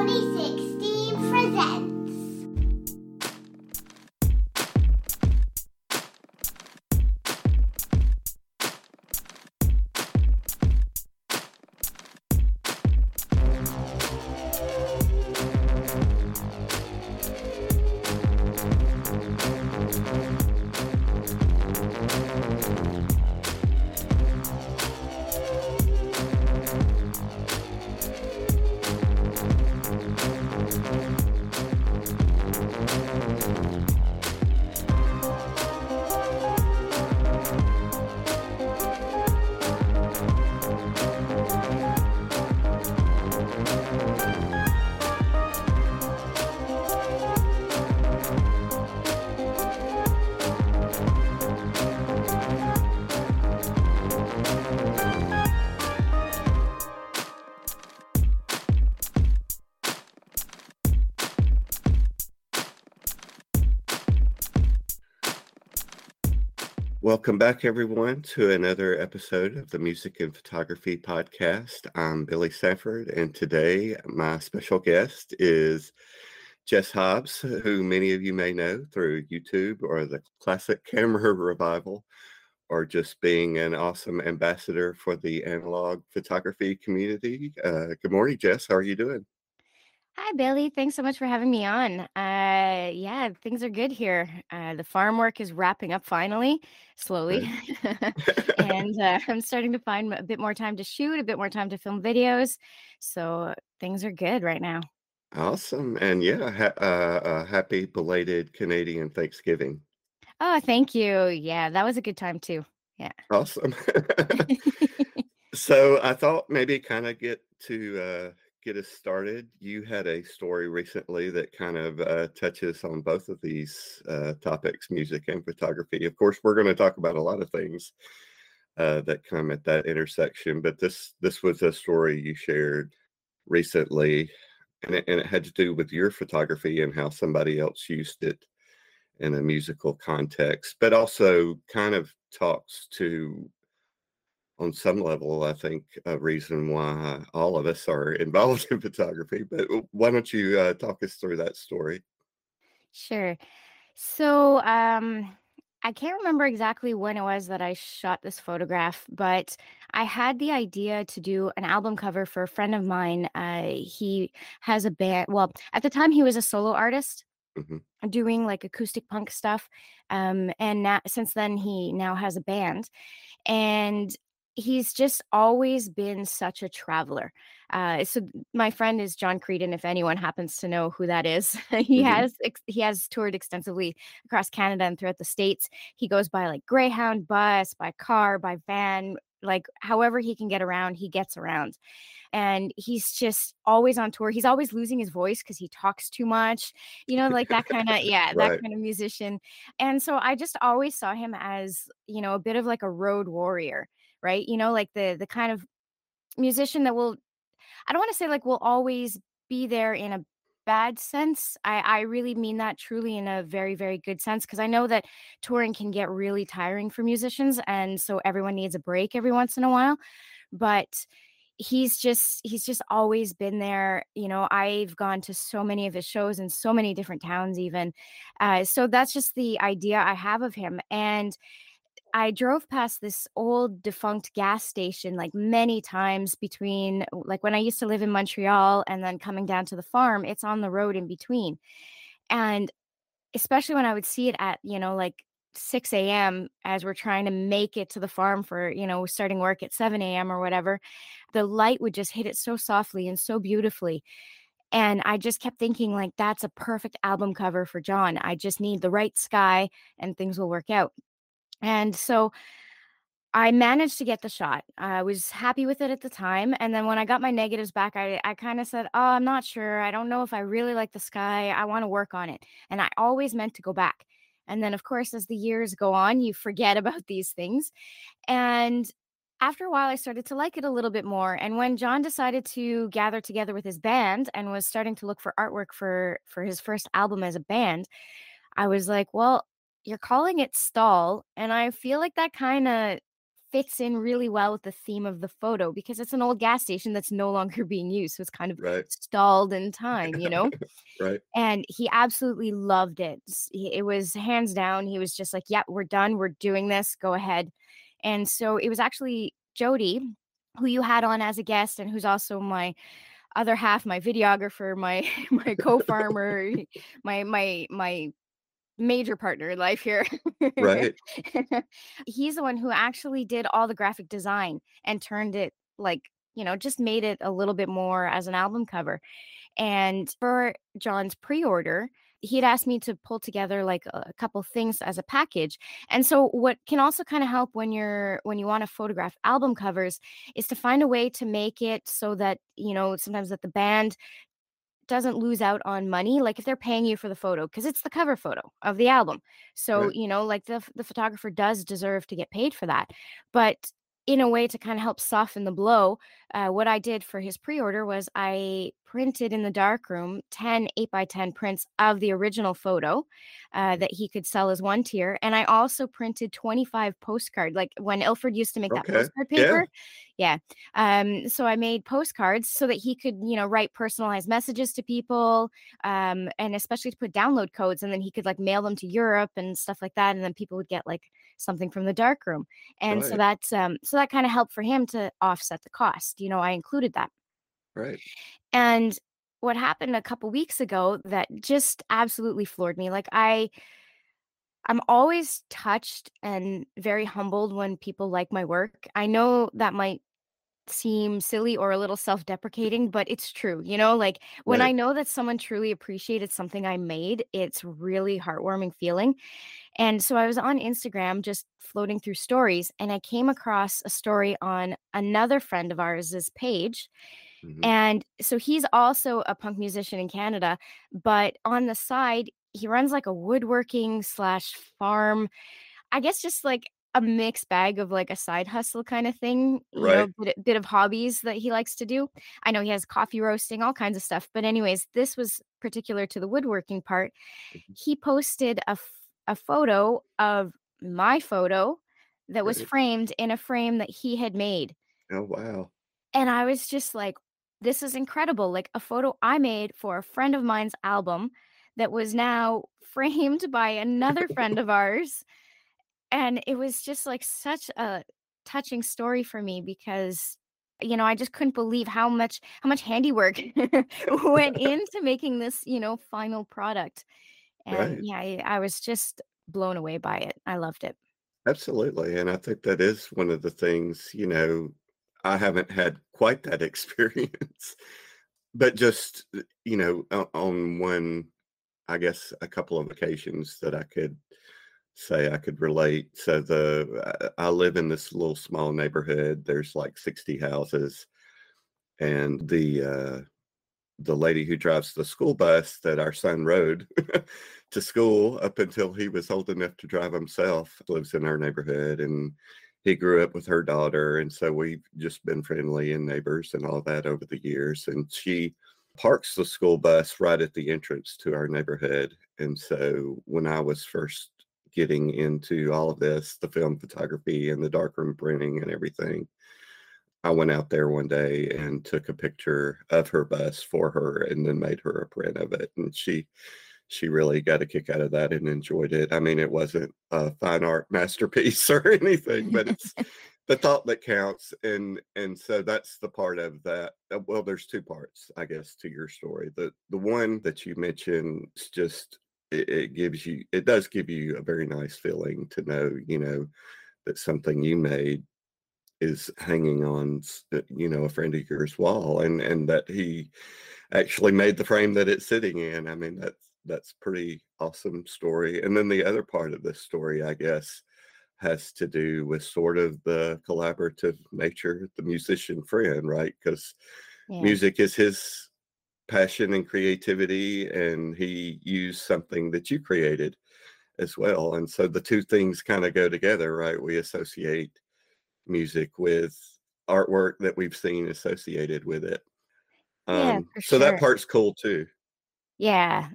Sunny16 presents. Welcome back, everyone, to another episode of the Music and Photography Podcast. I'm Billy Sanford, and today my special guest is Jess Hobbs, who many of you may know through YouTube or the Classic Camera Revival, or just being an awesome ambassador for the analog photography community. Good morning, Jess. How are you doing? Hi, Billy. Thanks so much for having me on. Yeah, things are good here. The farm work is wrapping up finally, slowly. Right. And I'm starting to find a bit more time to shoot, a bit more time to film videos. So things are good right now. Awesome. And yeah, happy belated Canadian Thanksgiving. Oh, thank you. Yeah, that was a good time too. Yeah. Awesome. So I thought maybe kind of get to... Get us started. You had a story recently that kind of touches on both of these topics, music and photography. Of course, we're going to talk about a lot of things that come at that intersection, but this was a story you shared recently, and it had to do with your photography and how somebody else used it in a musical context, but also kind of talks to, on some level, I think, a reason why all of us are involved in photography. But why don't you talk us through that story? Sure. So I can't remember exactly when it was that I shot this photograph, but I had the idea to do an album cover for a friend of mine. He has a band. Well, at the time, he was a solo artist. Mm-hmm. Doing like acoustic punk stuff. And now, since then, he now has a band. And he's just always been such a traveler. So my friend is John Creedon, if anyone happens to know who that is. He mm-hmm. has toured extensively across Canada and throughout the States. He goes by like Greyhound bus, by car, by van, like however he can get around, he gets around. And he's just always on tour. He's always losing his voice because he talks too much, you know, like that kind of, yeah, right. That kind of musician. And so I just always saw him as, you know, a bit of like a road warrior. Right. You know, like the kind of musician that will, I don't want to say like will always be there in a bad sense. I really mean that truly in a very, very good sense, because I know that touring can get really tiring for musicians. And so everyone needs a break every once in a while. But he's just always been there. You know, I've gone to so many of his shows in so many different towns even. So that's just the idea I have of him. And I drove past this old defunct gas station like many times between like when I used to live in Montreal and then coming down to the farm. It's on the road in between. And especially when I would see it at, you know, like 6 a.m. as we're trying to make it to the farm for, you know, starting work at 7 a.m. or whatever, the light would just hit it so softly and so beautifully. And I just kept thinking like, that's a perfect album cover for John. I just need the right sky and things will work out. And so I managed to get the shot. I was happy with it at the time. And then when I got my negatives back, I kind of said, oh, I'm not sure. I don't know if I really like the sky. I want to work on it. And I always meant to go back. And then, of course, as the years go on, you forget about these things. And after a while, I started to like it a little bit more. And when John decided to gather together with his band and was starting to look for artwork for his first album as a band, I was like, well, you're calling it stall. And I feel like that kind of fits in really well with the theme of the photo, because it's an old gas station that's no longer being used. So it's kind of stalled in time, you know? Right. And he absolutely loved it. It was hands down. He was just like, yeah, we're done. We're doing this. Go ahead. And so it was actually Jody, who you had on as a guest and who's also my other half, my videographer, my co-farmer, my major partner in life here. Right. He's the one who actually did all the graphic design and turned it, like, you know, just made it a little bit more as an album cover. And for John's pre-order, he'd asked me to pull together like a couple things as a package. And so what can also kind of help when you want to photograph album covers is to find a way to make it so that, you know, sometimes that the band doesn't lose out on money, like if they're paying you for the photo, because it's the cover photo of the album. So, right. You know, like the photographer does deserve to get paid for that. But in a way to kind of help soften the blow, what I did for his pre-order was I printed in the darkroom 10 8x10 prints of the original photo that he could sell as one tier. And I also printed 25 postcards, like when Ilford used to make that postcard paper. Yeah. So I made postcards so that he could, you know, write personalized messages to people, and especially to put download codes. And then he could like mail them to Europe and stuff like that. And then people would get like something from the darkroom. And so that's, so that kind of helped for him to offset the cost. You know, I included that. Right. And what happened a couple weeks ago that just absolutely floored me. Like I'm always touched and very humbled when people like my work. I know that might seem silly or a little self-deprecating, but it's true. You know, like when I know that someone truly appreciated something I made, it's really heartwarming feeling. And so I was on Instagram just floating through stories, and I came across a story on another friend of ours's page. Mm-hmm. And so he's also a punk musician in Canada, but on the side, he runs like a woodworking / farm, I guess, just like a mixed bag of like a side hustle kind of thing, you know, bit of hobbies that he likes to do. I know he has coffee roasting, all kinds of stuff. But anyways, this was particular to the woodworking part. He posted a photo of my photo that was framed in a frame that he had made. Oh, wow. And I was just like, this is incredible. Like a photo I made for a friend of mine's album that was now framed by another friend of ours. And it was just like such a touching story for me because, you know, I just couldn't believe how much handiwork went into making this, you know, final product. And I was just blown away by it. I loved it. Absolutely. And I think that is one of the things, you know, I haven't had quite that experience, but just, you know, on one, I guess, a couple of occasions that I could say I could relate. So I live in this little small neighborhood. There's like 60 houses, and the lady who drives the school bus that our son rode to school up until he was old enough to drive himself lives in our neighborhood, and he grew up with her daughter. And so we've just been friendly and neighbors and all that over the years. And she parks the school bus right at the entrance to our neighborhood. And so when I was first getting into all of this, the film photography and the darkroom printing and everything, I went out there one day and took a picture of her bus for her and then made her a print of it. And she really got a kick out of that and enjoyed it. I mean, it wasn't a fine art masterpiece or anything, but it's the thought that counts. And so that's the part of that. Well, there's two parts, I guess, to your story. The one that you mentioned is just, it does give you a very nice feeling to know, you know, that something you made is hanging on, you know, a friend of yours' wall, and that he actually made the frame that it's sitting in. I mean, that's pretty awesome story. And then the other part of this story, I guess, has to do with sort of the collaborative nature, the musician friend, right? Because music is his passion and creativity, and he used something that you created as well. And so the two things kind of go together, right? We associate music with artwork that we've seen associated with it. So that part's cool too. You know,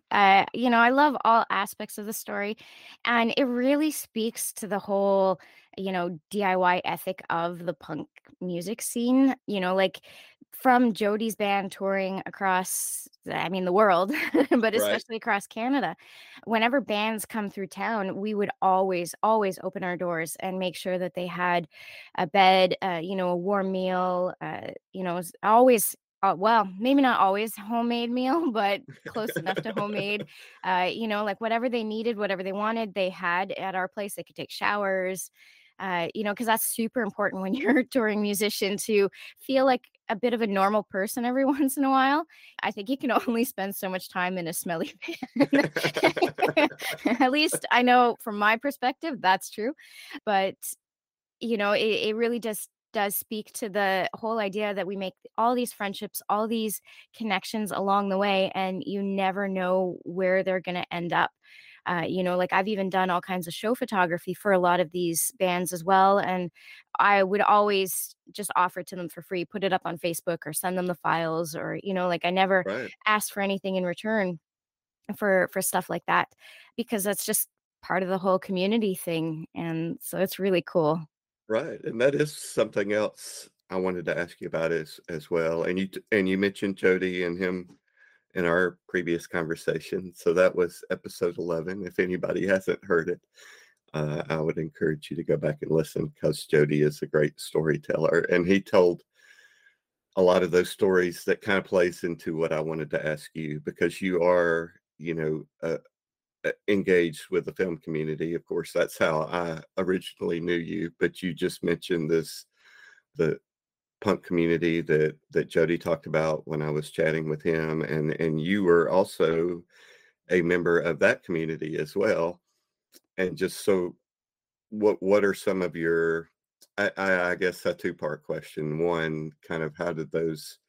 I love all aspects of the story, and it really speaks to the whole you know, DIY ethic of the punk music scene, you know, like from Jody's band touring across, I mean, the world, but especially across Canada. Whenever bands come through town, we would always, always open our doors and make sure that they had a bed, you know, a warm meal, you know, always. Well, maybe not always homemade meal, but close enough to homemade, you know, like whatever they needed, whatever they wanted, they had at our place. They could take showers, you know, because that's super important when you're a touring musician to feel like a bit of a normal person every once in a while. I think you can only spend so much time in a smelly van. At least I know from my perspective, that's true. But, you know, it really just does speak to the whole idea that we make all these friendships, all these connections along the way, and you never know where they're going to end up. You know, like I've even done all kinds of show photography for a lot of these bands as well. And I would always just offer it to them for free, put it up on Facebook or send them the files, or, you know, like I never asked for anything in return for stuff like that, because that's just part of the whole community thing. And so it's really cool. Right. And that is something else I wanted to ask you about as well. And you mentioned Jody and him in our previous conversation. So that was episode 11. If anybody hasn't heard it, I would encourage you to go back and listen, because Jody is a great storyteller. And he told a lot of those stories that kind of plays into what I wanted to ask you, because you are, you know, engaged with the film community. Of course, that's how I originally knew you, but you just mentioned this, the punk community that Jody talked about when I was chatting with him, and you were also a member of that community as well. And just so what are some of your, I guess a two-part question. One, kind of how did those,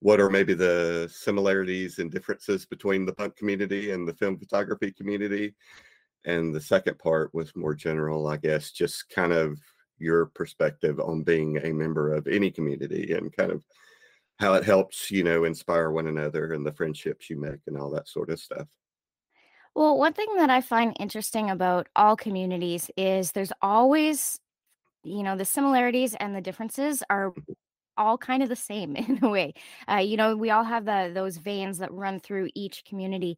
what are maybe the similarities and differences between the punk community and the film photography community? And the second part was more general, I guess, just kind of your perspective on being a member of any community and kind of how it helps, you know, inspire one another and the friendships you make and all that sort of stuff. Well, one thing that I find interesting about all communities is there's always, you know, the similarities and the differences are all kind of the same in a way. You know, we all have those veins that run through each community.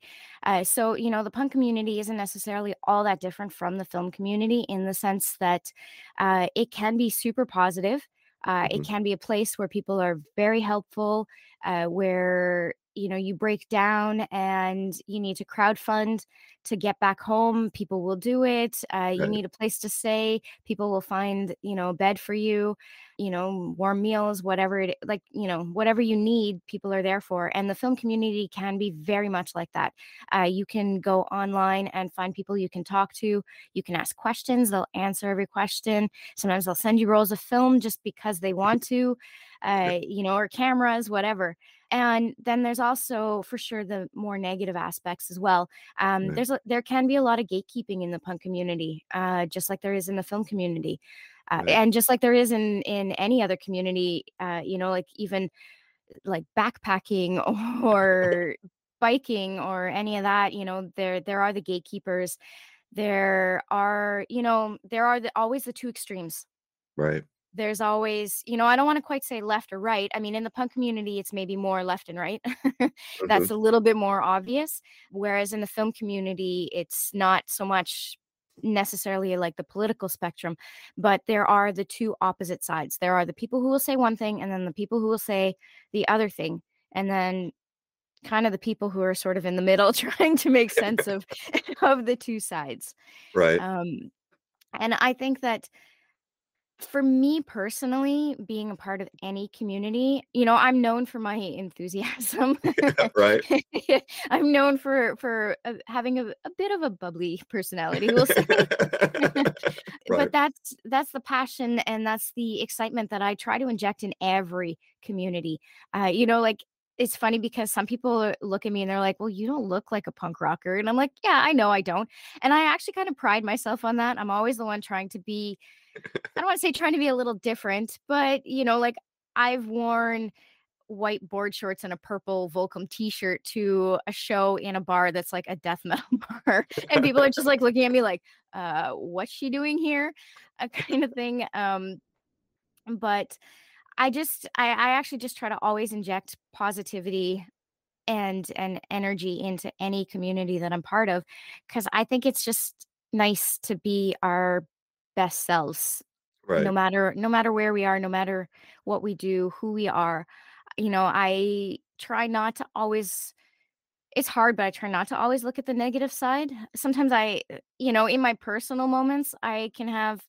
So, you know, the punk community isn't necessarily all that different from the film community in the sense that it can be super positive. It can be a place where people are very helpful, where, you know, you break down and you need to crowdfund to get back home. People will do it. You need a place to stay. People will find, you know, a bed for you, you know, warm meals, whatever it, like, you know, whatever you need, people are there for. And the film community can be very much like that. You can go online and find people you can talk to. You can ask questions. They'll answer every question. Sometimes they'll send you rolls of film just because they want to, you know, or cameras, whatever. And then there's also, for sure, the more negative aspects as well. There can be a lot of gatekeeping in the punk community, just like there is in the film community, and just like there is in any other community. You know, like even like backpacking or biking or any of that. You know, there are the gatekeepers. There are, you know, there are always the two extremes. Right. There's always, you know, I don't want to quite say left or right. I mean, in the punk community, it's maybe more left and right. That's a little bit more obvious. Whereas in the film community, it's not so much necessarily like the political spectrum, but there are the two opposite sides. There are the people who will say one thing and then the people who will say the other thing. And then kind of the people who are sort of in the middle trying to make sense of the two sides. Right. And I think that, for me personally, being a part of any community, you know, I'm known for my enthusiasm. I'm known for having a bit of a bubbly personality, we'll say. But that's the passion and that's the excitement that I try to inject in every community. You know, like it's funny because some people look at me and they're like, well, you don't look like a punk rocker. And I'm like, yeah, I know I don't. And I actually kind of pride myself on that. I'm always the one trying to be, I don't want to say trying to be a little different, but, you know, like I've worn white board shorts and a purple Volcom t-shirt to a show in a bar that's like a death metal bar. And people are just like looking at me like, what's she doing here? Kind of thing. But I actually just try to always inject positivity and energy into any community that I'm part of, because I think it's just nice to be our best selves. Right. No matter where we are, no matter what we do, who we are, you know, I try not to always, it's hard, but I try not to always look at the negative side. Sometimes I, you know, in my personal moments, I can have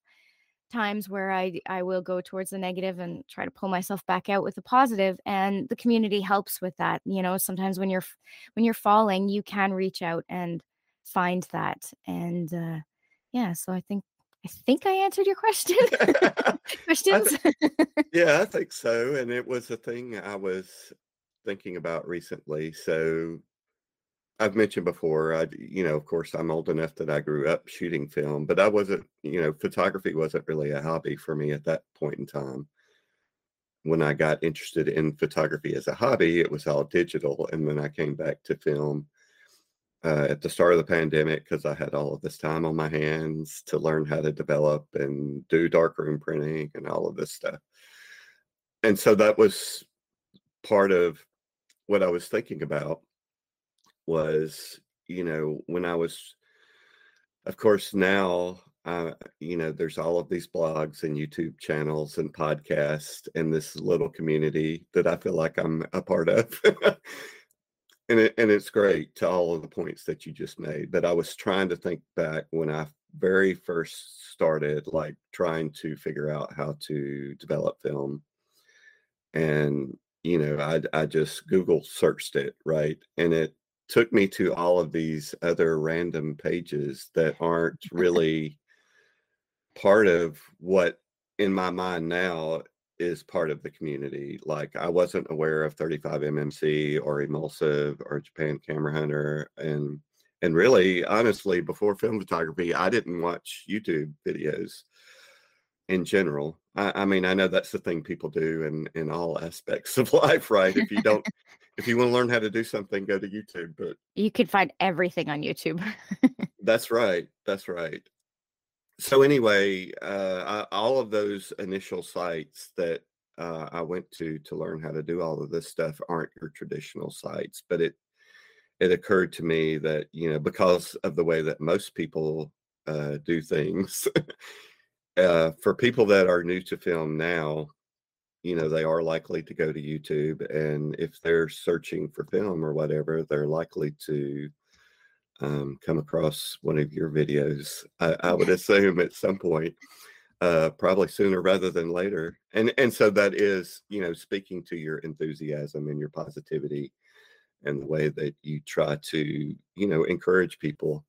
times where I will go towards the negative and try to pull myself back out with the positive, and the community helps with that. You know, sometimes when you're falling, you can reach out and find that. And yeah, so I think I answered your question. Questions? Yeah, I think so. And it was a thing I was thinking about recently. So I've mentioned before, you know, of course, I'm old enough that I grew up shooting film, but I wasn't, you know, photography wasn't really a hobby for me at that point in time. When I got interested in photography as a hobby, it was all digital. And when I came back to film, at the start of the pandemic, because I had all of this time on my hands to learn how to develop and do darkroom printing and all of this stuff. And so that was part of what I was thinking about was, you know, when I was, of course, now, you know, there's all of these blogs and YouTube channels and podcasts and this little community that I feel like I'm a part of. And it's great to all of the points that you just made, but I was trying to think back when I very first started, like trying to figure out how to develop film. And, you know, I just Google searched it, right? And it took me to all of these other random pages that aren't really part of what in my mind now is part of the community. Like I wasn't aware of 35 MMC or Emulsive or Japan Camera Hunter. And really, honestly, before film photography, I didn't watch YouTube videos in general. I mean, I know that's the thing people do in all aspects of life, right? If you don't, if you want to learn how to do something, go to YouTube. But you could find everything on YouTube. That's right. That's right. So anyway, all of those initial sites that I went to learn how to do all of this stuff aren't your traditional sites, but it occurred to me that, you know, because of the way that most people do things, for people that are new to film now, you know, they are likely to go to YouTube, and if they're searching for film or whatever, they're likely to come across one of your videos, I would assume at some point, probably sooner rather than later. And so that is, you know, speaking to your enthusiasm and your positivity and the way that you try to, you know, encourage people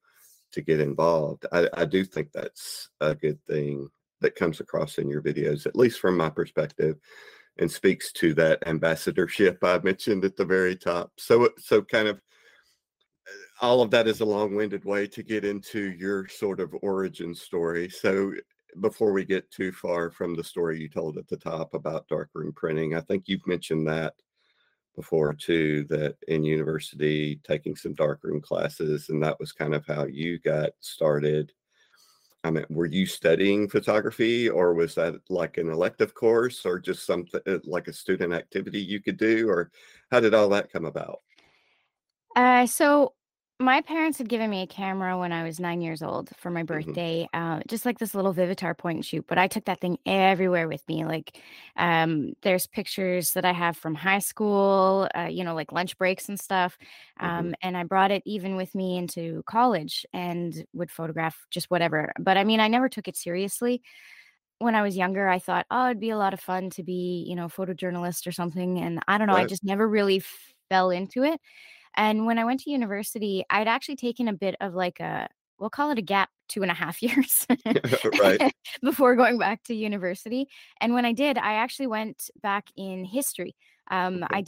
to get involved. I do think that's a good thing that comes across in your videos, at least from my perspective, and speaks to that ambassadorship I mentioned at the very top. So kind of, all of that is a long-winded way to get into your sort of origin story. So before we get too far from the story you told at the top about darkroom printing, I think you've mentioned that before too, that in university, taking some darkroom classes, and that was kind of how you got started. I mean, were you studying photography, or was that like an elective course, or just something like a student activity you could do, or how did all that come about? So my parents had given me a camera when I was 9 years old for my birthday, just like this little Vivitar point and shoot. But I took that thing everywhere with me. Like, there's pictures that I have from high school, you know, like lunch breaks and stuff. And I brought it even with me into college and would photograph just whatever. But I mean, I never took it seriously. When I was younger, I thought, oh, it'd be a lot of fun to be, you know, photojournalist or something. And I don't know, right. I just never really fell into it. And when I went to university, I'd actually taken a bit of like a, we'll call it a gap, 2.5 years right. before going back to university. And when I did, I actually went back in history. Okay. I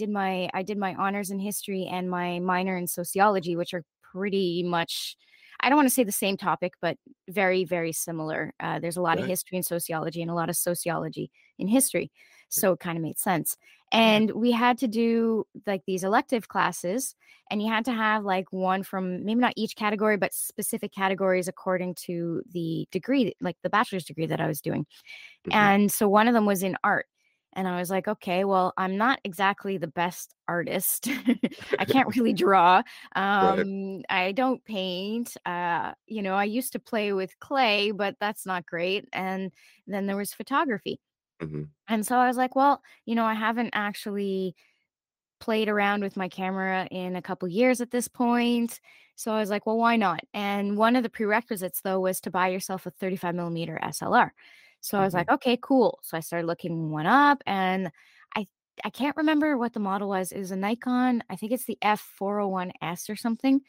did my honors in history and my minor in sociology, which are pretty much, I don't want to say the same topic, but very, very similar. There's a lot of history and sociology and a lot of sociology in history. So it kind of made sense. And we had to do like these elective classes, and you had to have like one from maybe not each category, but specific categories according to the degree, like the bachelor's degree that I was doing. And so one of them was in art. And I was like, okay, well, I'm not exactly the best artist. I can't really draw. I don't paint. You know, I used to play with clay, but that's not great. And then there was photography. And so I was like, well, you know, I haven't actually played around with my camera in a couple years at this point. So I was like, well, why not? And one of the prerequisites, though, was to buy yourself a 35 millimeter SLR. So I was like, okay, cool. So I started looking one up, and I can't remember what the model was. It was a Nikon, I think it's the F401S or something.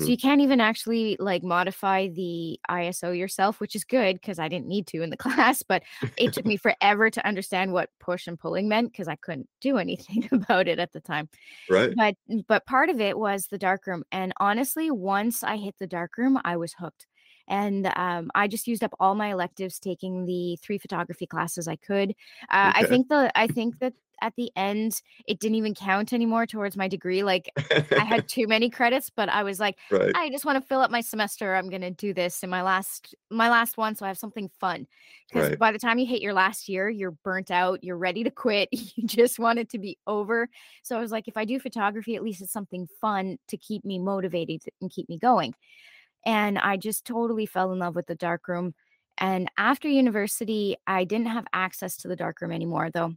So you can't even actually like modify the ISO yourself, which is good because I didn't need to in the class, but it took me forever to understand what push and pulling meant because I couldn't do anything about it at the time. But part of it was the darkroom. And honestly, once I hit the darkroom, I was hooked. And I just used up all my electives taking the three photography classes I could. I think that at the end, it didn't even count anymore towards my degree. Like I had too many credits, but I was like, I just want to fill up my semester. I'm going to do this in my last one. So I have something fun, because by the time you hit your last year, you're burnt out, you're ready to quit. You just want it to be over. So I was like, if I do photography, at least it's something fun to keep me motivated and keep me going. And I just totally fell in love with the darkroom. And after university, I didn't have access to the darkroom anymore, though.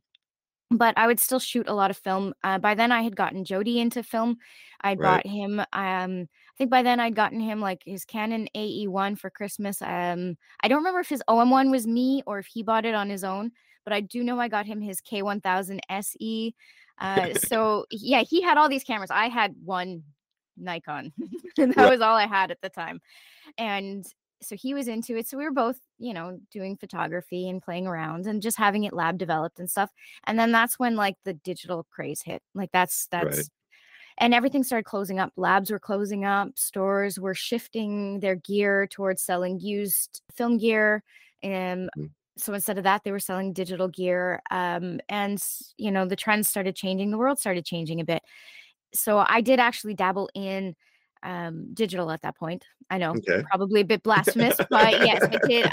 But I would still shoot a lot of film. By then, I had gotten Jody into film. I'd bought him. I think by then I'd gotten him like his Canon AE-1 for Christmas. I don't remember if his OM-1 was me or if he bought it on his own, but I do know I got him his K1000SE. So yeah, he had all these cameras. I had one Nikon. That was all I had at the time. And so he was into it. So we were both, you know, doing photography and playing around and just having it lab developed and stuff. And then that's when like the digital craze hit. Like that's and everything started closing up. Labs were closing up. Stores were shifting their gear towards selling used film gear. And so instead of that, they were selling digital gear. And, you know, the trends started changing. The world started changing a bit. So I did actually dabble in digital at that point. I know, probably a bit blasphemous, but yes,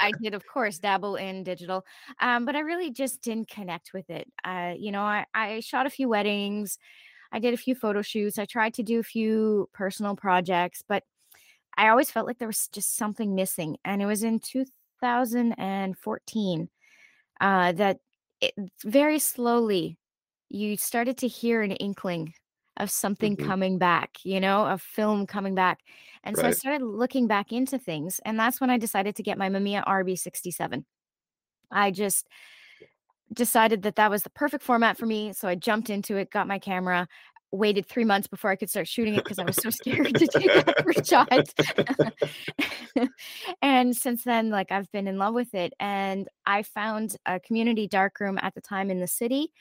I did, of course, dabble in digital. But I really just didn't connect with it. You know, I shot a few weddings. I did a few photo shoots. I tried to do a few personal projects, but I always felt like there was just something missing. And it was in 2014 that very slowly you started to hear an inkling of something coming back, you know, of film coming back. And so I started looking back into things. And that's when I decided to get my Mamiya RB67. I just decided that that was the perfect format for me. So I jumped into it, got my camera, waited 3 months before I could start shooting it because I was so scared to take out for shots. And since then, like, I've been in love with it. And I found a community darkroom at the time in the city.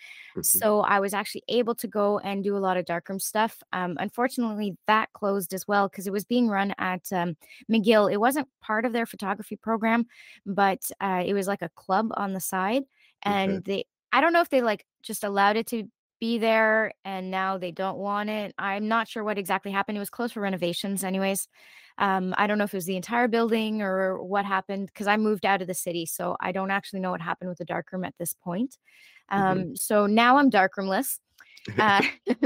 So I was actually able to go and do a lot of darkroom stuff. Unfortunately, that closed as well because it was being run at McGill. It wasn't part of their photography program, but it was like a club on the side. And I don't know if they like just allowed it to be there and now they don't want it. I'm not sure what exactly happened. It was closed for renovations anyways. I don't know if it was the entire building or what happened because I moved out of the city. So I don't actually know what happened with the darkroom at this point. So now I'm darkroomless,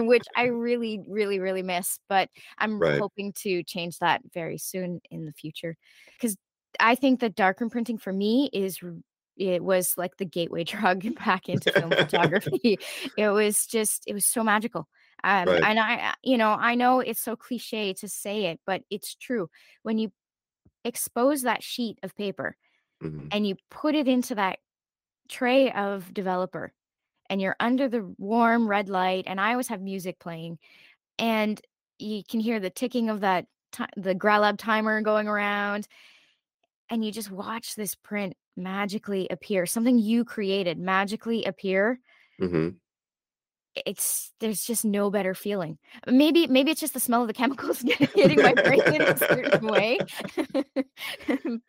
which I really, really, really miss. But I'm hoping to change that very soon in the future because I think that darkroom printing for me is it was like the gateway drug back into film photography. It was so magical. And I know it's so cliche to say it, but it's true. When you expose that sheet of paper and you put it into that tray of developer and you're under the warm red light, and I always have music playing and you can hear the ticking of that, the Gralab timer going around, and you just watch this print magically appear, something you created magically appear. there's just no better feeling. Maybe it's just the smell of the chemicals hitting my brain in a certain way.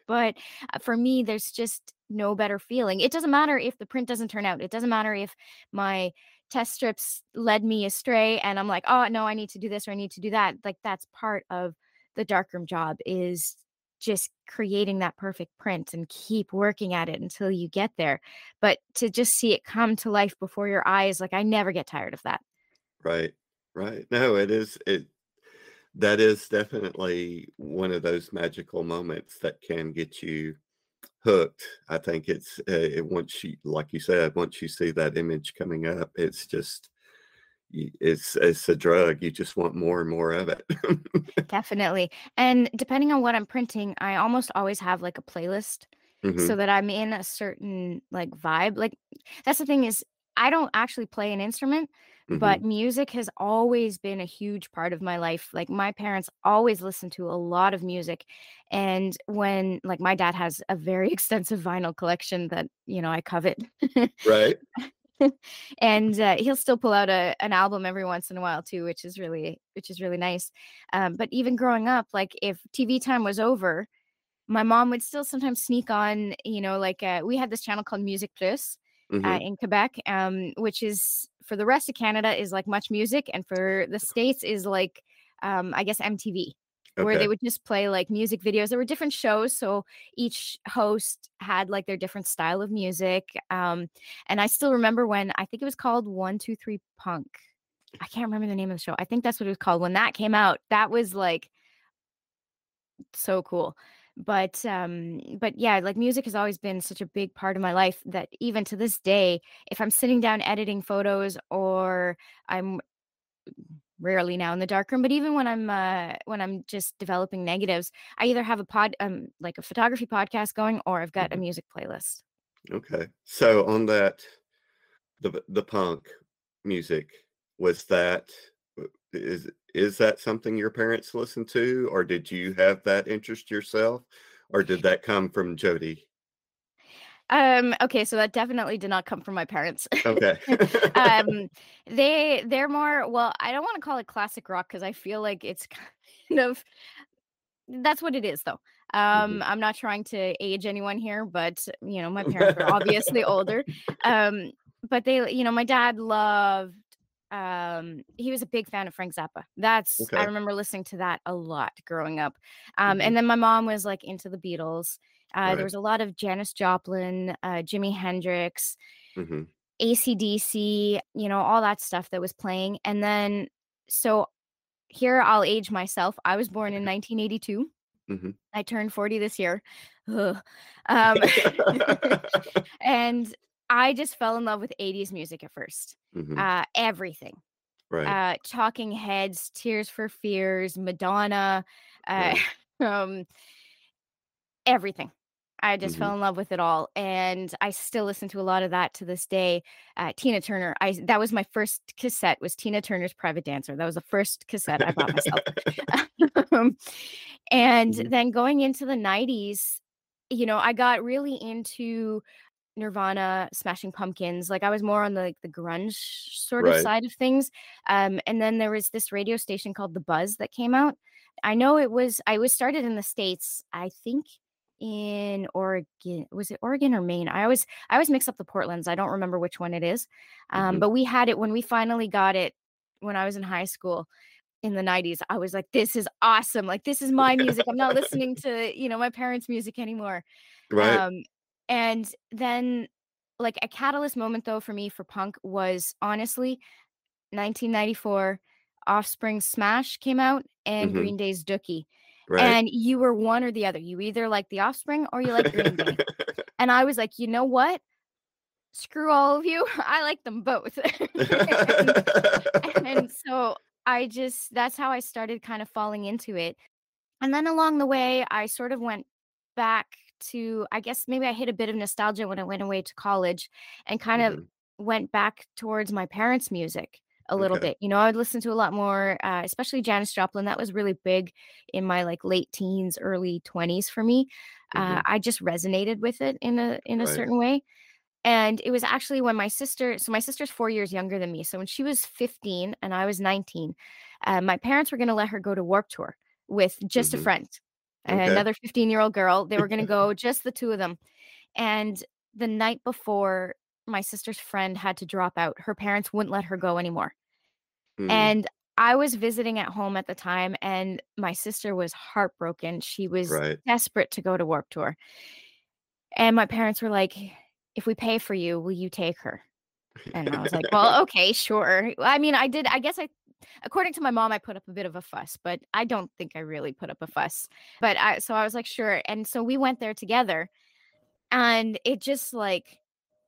But for me, there's just no better feeling. It doesn't matter if the print doesn't turn out. It doesn't matter if my test strips led me astray and I'm like, oh no, I need to do this or I need to do that. Like, that's part of the darkroom job, is just creating that perfect print and keep working at it until you get there. But to just see it come to life before your eyes, like, I never get tired of that. Right. No, that is definitely one of those magical moments that can get you hooked. I think it's once you, like you said, once you see that image coming up, it's just, it's a drug. You just want more and more of it. Definitely. And depending on what I'm printing, I almost always have like a playlist, mm-hmm. so that I'm in a certain like vibe. Like, that's the thing, is I don't actually play an instrument, mm-hmm. but music has always been a huge part of my life. Like, my parents always listened to a lot of music. And when, like, my dad has a very extensive vinyl collection that, you know, I covet. Right. And he'll still pull out an album every once in a while too, which is really nice. But even growing up, like, if TV time was over, my mom would still sometimes sneak on, you know, like, we had this channel called Music Plus, mm-hmm. In Quebec, which is, for the rest of Canada, is like Much Music, and for the States is like, I guess MTV. Okay. Where they would just play like music videos. There were different shows, so each host had like their different style of music. And I still remember when, I think it was called 1, 2, 3 Punk. I can't remember the name of the show. I think that's what it was called. When that came out, that was like so cool. But yeah, like, music has always been such a big part of my life that even to this day, if I'm sitting down editing photos, or I'm rarely now in the darkroom, but even when I'm just developing negatives, I either have a like a photography podcast going, or I've got mm-hmm. a music playlist. Okay, so on that, the punk music, was that, is that something your parents listened to, or did you have that interest yourself, or did that come from Jody? Okay, so that definitely did not come from my parents. Okay. They're more, well, I don't want to call it classic rock, because I feel like it's kind of, that's what it is though. Mm-hmm. I'm not trying to age anyone here, but, you know, my parents were obviously older. But they, you know, my dad loved, he was a big fan of Frank Zappa. That's okay. I remember listening to that a lot growing up. Mm-hmm. And then my mom was like into the Beatles. Right. There was a lot of Janis Joplin, Jimi Hendrix, mm-hmm. AC/DC, you know, all that stuff that was playing. And then, so here I'll age myself. I was born in 1982. Mm-hmm. I turned 40 this year. And I just fell in love with 80s music at first. Mm-hmm. Everything. Right. Talking Heads, Tears for Fears, Madonna, right. Everything. I just mm-hmm. fell in love with it all. And I still listen to a lot of that to this day. Tina Turner. That was my first cassette, was Tina Turner's Private Dancer. That was the first cassette I bought myself. And mm-hmm. then going into the 90s, you know, I got really into Nirvana, Smashing Pumpkins. Like, I was more on the, like, the grunge sort right. of side of things. And then there was this radio station called The Buzz that came out. I know it was started in the States, I think, in Oregon. Was it Oregon or Maine? I always mix up the Portlands. I don't remember which one it is. Mm-hmm. But we had it when we finally got it when I was in high school in the 90s. I was like, this is awesome. Like, this is my music. I'm not listening to, you know, my parents' music anymore. Right. And then, like, a catalyst moment though for me for punk was, honestly, 1994, Offspring's Smash came out and mm-hmm. Green Day's Dookie. Right. And you were one or the other. You either like the Offspring or you like Green Day. And I was like, you know what? Screw all of you. I like them both. and so that's how I started kind of falling into it. And then along the way, I sort of went back to, I guess maybe I hit a bit of nostalgia when I went away to college and kind mm-hmm. of went back towards my parents' music a little okay. bit. You know, I would listen to a lot more, especially Janis Joplin. That was really big in my, like, late teens, early 20s for me. Mm-hmm. I just resonated with it in a right. certain way. And it was actually when my sister, so my sister's 4 years younger than me. So when she was 15 and I was 19, my parents were going to let her go to Warped Tour with just a friend, another 15-year-old girl. They were going to go, just the two of them. And the night before, my sister's friend had to drop out. Her parents wouldn't let her go anymore. And I was visiting at home at the time, and my sister was heartbroken. She was desperate to go to Warped Tour. And my parents were like, if we pay for you, will you take her? And I was like, well, okay, sure. I mean, I guess, according to my mom, I put up a bit of a fuss, but I don't think I really put up a fuss. But so I was like, sure. And so we went there together, and it just like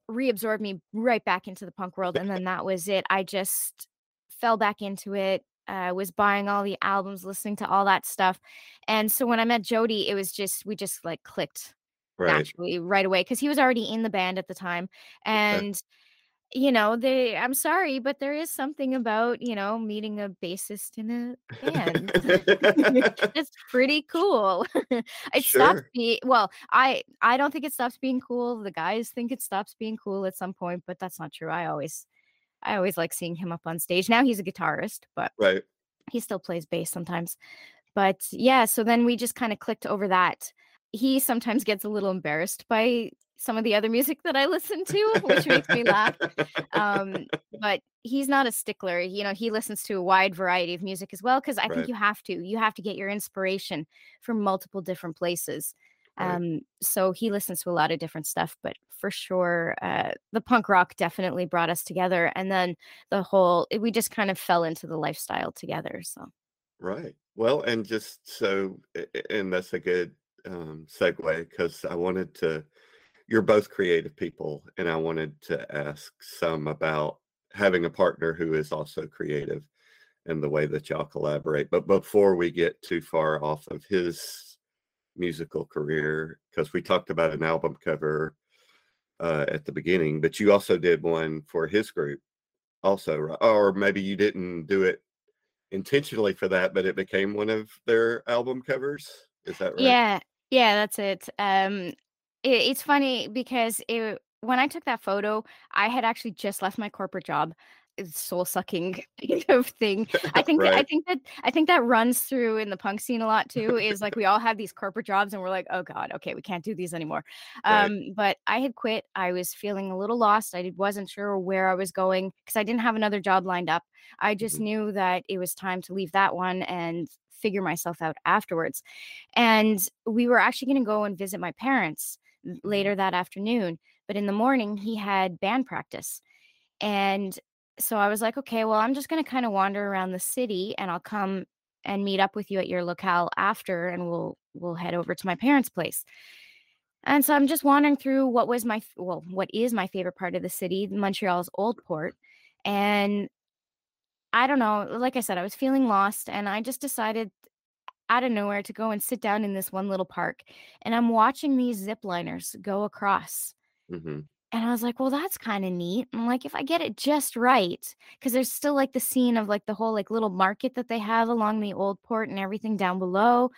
reabsorbed me right back into the punk world. And then that was it. I just fell back into it. I was buying all the albums, listening to all that stuff. And so when I met Jody, it was just, we just like clicked. Naturally, right away, because he was already in the band at the time, and you know, I'm sorry, but there is something about, you know, meeting a bassist in a band. It's pretty cool. I don't think it stops being cool. The guys think it stops being cool at some point, but that's not true. I always like seeing him up on stage. Now he's a guitarist, but he still plays bass sometimes. But yeah, so then we just kind of clicked over that. He sometimes gets a little embarrassed by some of the other music that I listen to, which makes me laugh. But he's not a stickler. You know, he listens to a wide variety of music as well, because I think you have to get your inspiration from multiple different places. So he listens to a lot of different stuff, but for sure, the punk rock definitely brought us together. And then we just kind of fell into the lifestyle together. So. Right. Well, and just so, and that's a good segue, because I wanted to, you're both creative people, and I wanted to ask some about having a partner who is also creative and the way that y'all collaborate. But before we get too far off of his musical career, because we talked about an album cover at the beginning, but you also did one for his group also, right? Or maybe you didn't do it intentionally for that, but it became one of their album covers. Is that right? Yeah, that's it. It's funny because when I took that photo, I had actually just left my corporate job. It's soul-sucking kind of thing. I think that runs through in the punk scene a lot too. Is like we all have these corporate jobs and we're like, oh God, okay, we can't do these anymore. But I had quit. I was feeling a little lost. I wasn't sure where I was going because I didn't have another job lined up. I just knew that it was time to leave that one and figure myself out afterwards. And we were actually going to go and visit my parents later that afternoon, but in the morning he had band practice. And so I was like, okay, well, I'm just going to kind of wander around the city and I'll come and meet up with you at your locale after, and we'll head over to my parents' place. And so I'm just wandering through what is my favorite part of the city, Montreal's Old Port. And I don't know, like I said, I was feeling lost, and I just decided out of nowhere to go and sit down in this one little park, and I'm watching these zip liners go across. And I was like, well, that's kind of neat. And like, if I get it just right, because there's still like the scene of like the whole like little market that they have along the Old Port and everything down below.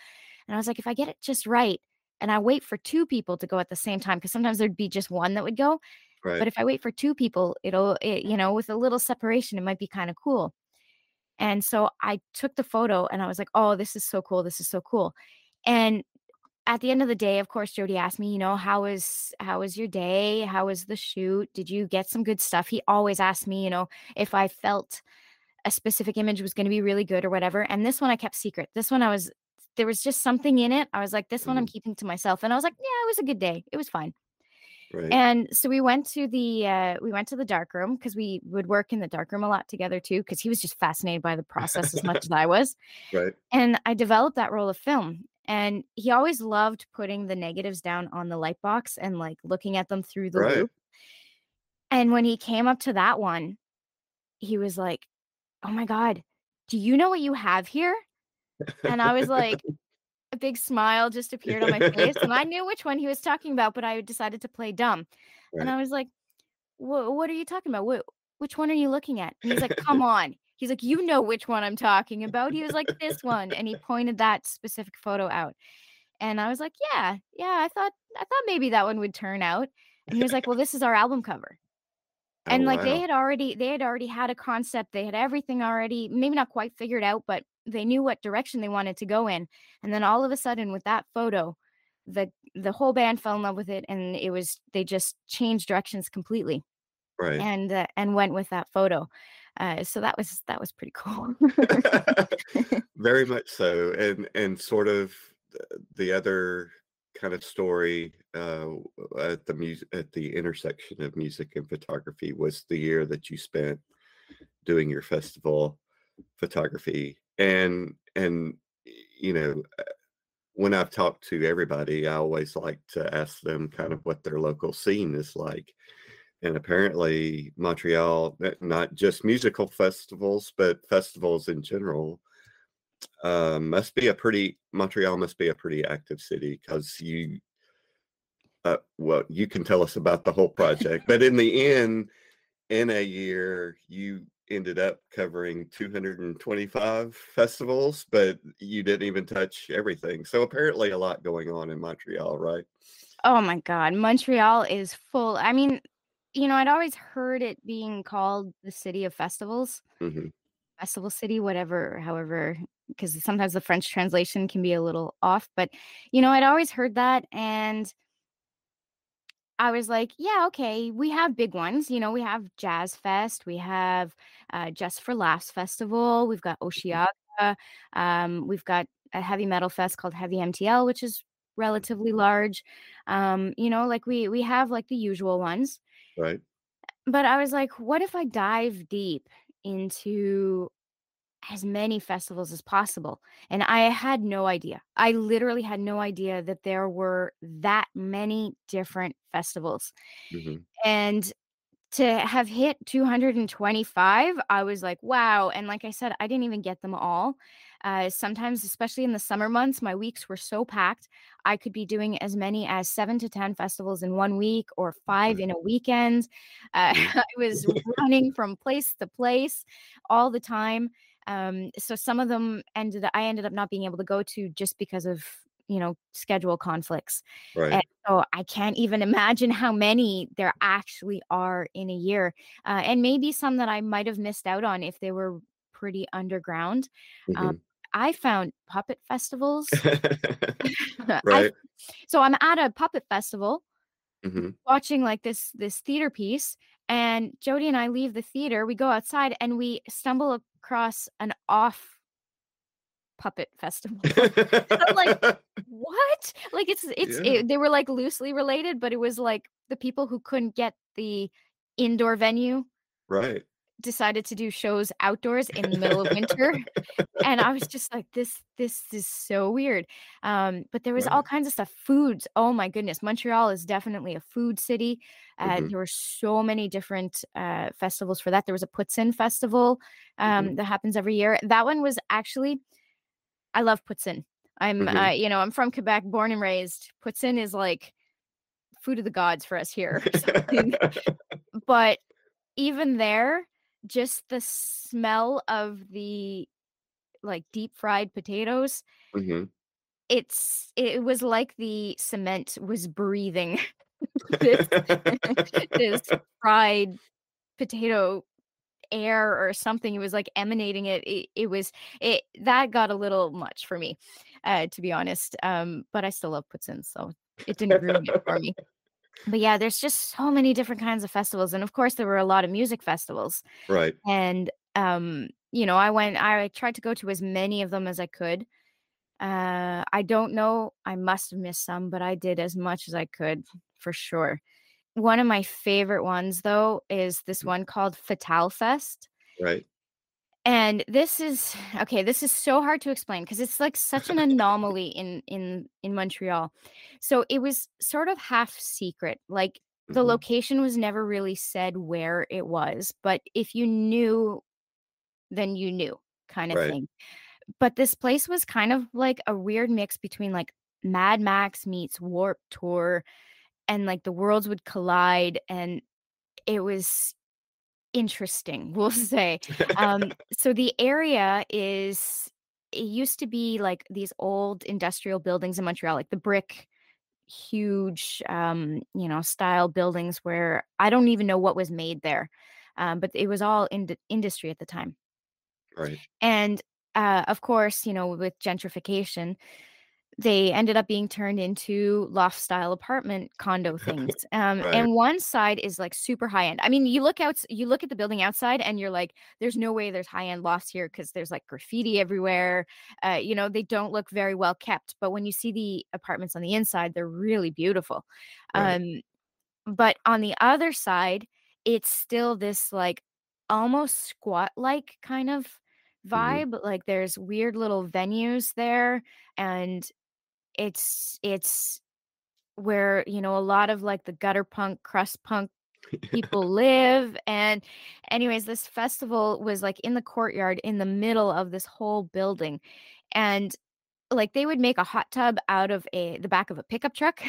And I was like, if I get it just right and I wait for two people to go at the same time, because sometimes there'd be just one that would go. Right. But if I wait for two people, with a little separation, it might be kind of cool. And so I took the photo and I was like, oh, this is so cool. This is so cool. And at the end of the day, of course, Jody asked me, you know, how was your day? How was the shoot? Did you get some good stuff? He always asked me, you know, if I felt a specific image was going to be really good or whatever. And this one I kept secret. This one there was just something in it. I was like, this one I'm keeping to myself. And I was like, yeah, it was a good day. It was fine. Right. And so we went to the dark room, because we would work in the dark room a lot together too, because he was just fascinated by the process as much as I was. Right. And I developed that roll of film, and he always loved putting the negatives down on the light box and like looking at them through the loop. And when he came up to that one, he was like, "Oh my God, do you know what you have here?" And I was like. A big smile just appeared on my face, and I knew which one he was talking about, but I decided to play dumb. Right. And I was like, what are you talking about? Which one are you looking at? And he's like, come on. He's like, you know which one I'm talking about. He was like, this one. And he pointed that specific photo out. And I was like, yeah, I thought maybe that one would turn out. And he was like, well, this is our album cover. And like, they had already had a concept. They had everything already, maybe not quite figured out, but they knew what direction they wanted to go in. And then all of a sudden with that photo, the whole band fell in love with it. And it was, they just changed directions completely. Right. And went with that photo. So that was pretty cool. Very much so. And sort of the other kind of story at the intersection of music and photography was the year that you spent doing your festival photography. And you know, when I've talked to everybody, I always like to ask them kind of what their local scene is like. And apparently Montreal, not just musical festivals, but festivals in general, Montreal must be a pretty active city, because you, well, you can tell us about the whole project, but in the end, in a year, you ended up covering 225 festivals, but you didn't even touch everything. So apparently a lot going on in Montreal, right? Oh my God, Montreal is full. I mean, you know, I'd always heard it being called the city of festivals, mm-hmm. Festival city, whatever, however, because sometimes the French translation can be a little off, but, you know, I'd always heard that. And I was like, yeah, okay, we have big ones. You know, we have Jazz Fest, we have Just for Laughs Festival, we've got Oceaga, we've got a heavy metal fest called Heavy MTL, which is relatively large. You know, like we have like the usual ones. Right. But I was like, what if I dive deep into as many festivals as possible? And I had no idea. I literally had no idea that there were that many different festivals. Mm-hmm. And to have hit 225, I was like, wow. And like I said, I didn't even get them all. Sometimes, especially in the summer months, my weeks were so packed. I could be doing as many as 7 to 10 festivals in one week, or 5 in a weekend. I was running from place to place all the time. So some of them I ended up not being able to go to just because of, you know, schedule conflicts. Right. And so I can't even imagine how many there actually are in a year. And maybe some that I might have missed out on if they were pretty underground. Mm-hmm. I found puppet festivals. Right. So I'm at a puppet festival, mm-hmm. watching like this theater piece, and Jody and I leave the theater. We go outside and we stumble across an off puppet festival. I'm like, what? Like they were like loosely related, but it was like the people who couldn't get the indoor venue. Right. Decided to do shows outdoors in the middle of winter. And I was just like, this is so weird. But there was all kinds of stuff. Foods. Oh my goodness. Montreal is definitely a food city. Mm-hmm. There were so many different festivals for that. There was a Poutine festival mm-hmm. that happens every year. That one was actually, I love Poutine. I'm, mm-hmm. You know, I'm from Quebec, born and raised. Poutine is like food of the gods for us here. Or something. But even there, just the smell of the like deep fried potatoes, mm-hmm. It was like the cement was breathing this fried potato air or something. It was like emanating it. It that got a little much for me, to be honest. But I still love Poutine, so it didn't ruin it for me. But yeah, there's just so many different kinds of festivals. And of course, there were a lot of music festivals. Right. And, you know, I tried to go to as many of them as I could. I don't know. I must have missed some, but I did as much as I could for sure. One of my favorite ones, though, is this one called Fatale Fest. Right. And this is so hard to explain because it's like such an anomaly in Montreal. So it was sort of half secret. Like the mm-hmm. location was never really said where it was, but if you knew, then you knew kind of thing. But this place was kind of like a weird mix between like Mad Max meets Warped Tour, and like the worlds would collide, and it was interesting, we'll say. So the area it used to be like these old industrial buildings in Montreal, like the brick huge, you know, style buildings where I don't even know what was made there. But it was all in the industry at the time. Right. And of course, you know, with gentrification, they ended up being turned into loft style apartment condo things. Right. And one side is like super high end. I mean, you look at the building outside and you're like, there's no way there's high end lofts here, because there's like graffiti everywhere. You know, they don't look very well kept. But when you see the apartments on the inside, they're really beautiful. Right. But on the other side, it's still this like almost squat like kind of vibe. Mm-hmm. Like there's weird little venues there, and it's where, you know, a lot of like the gutter punk, crust punk people live. And anyways, this festival was like in the courtyard in the middle of this whole building, and like they would make a hot tub out of the back of a pickup truck.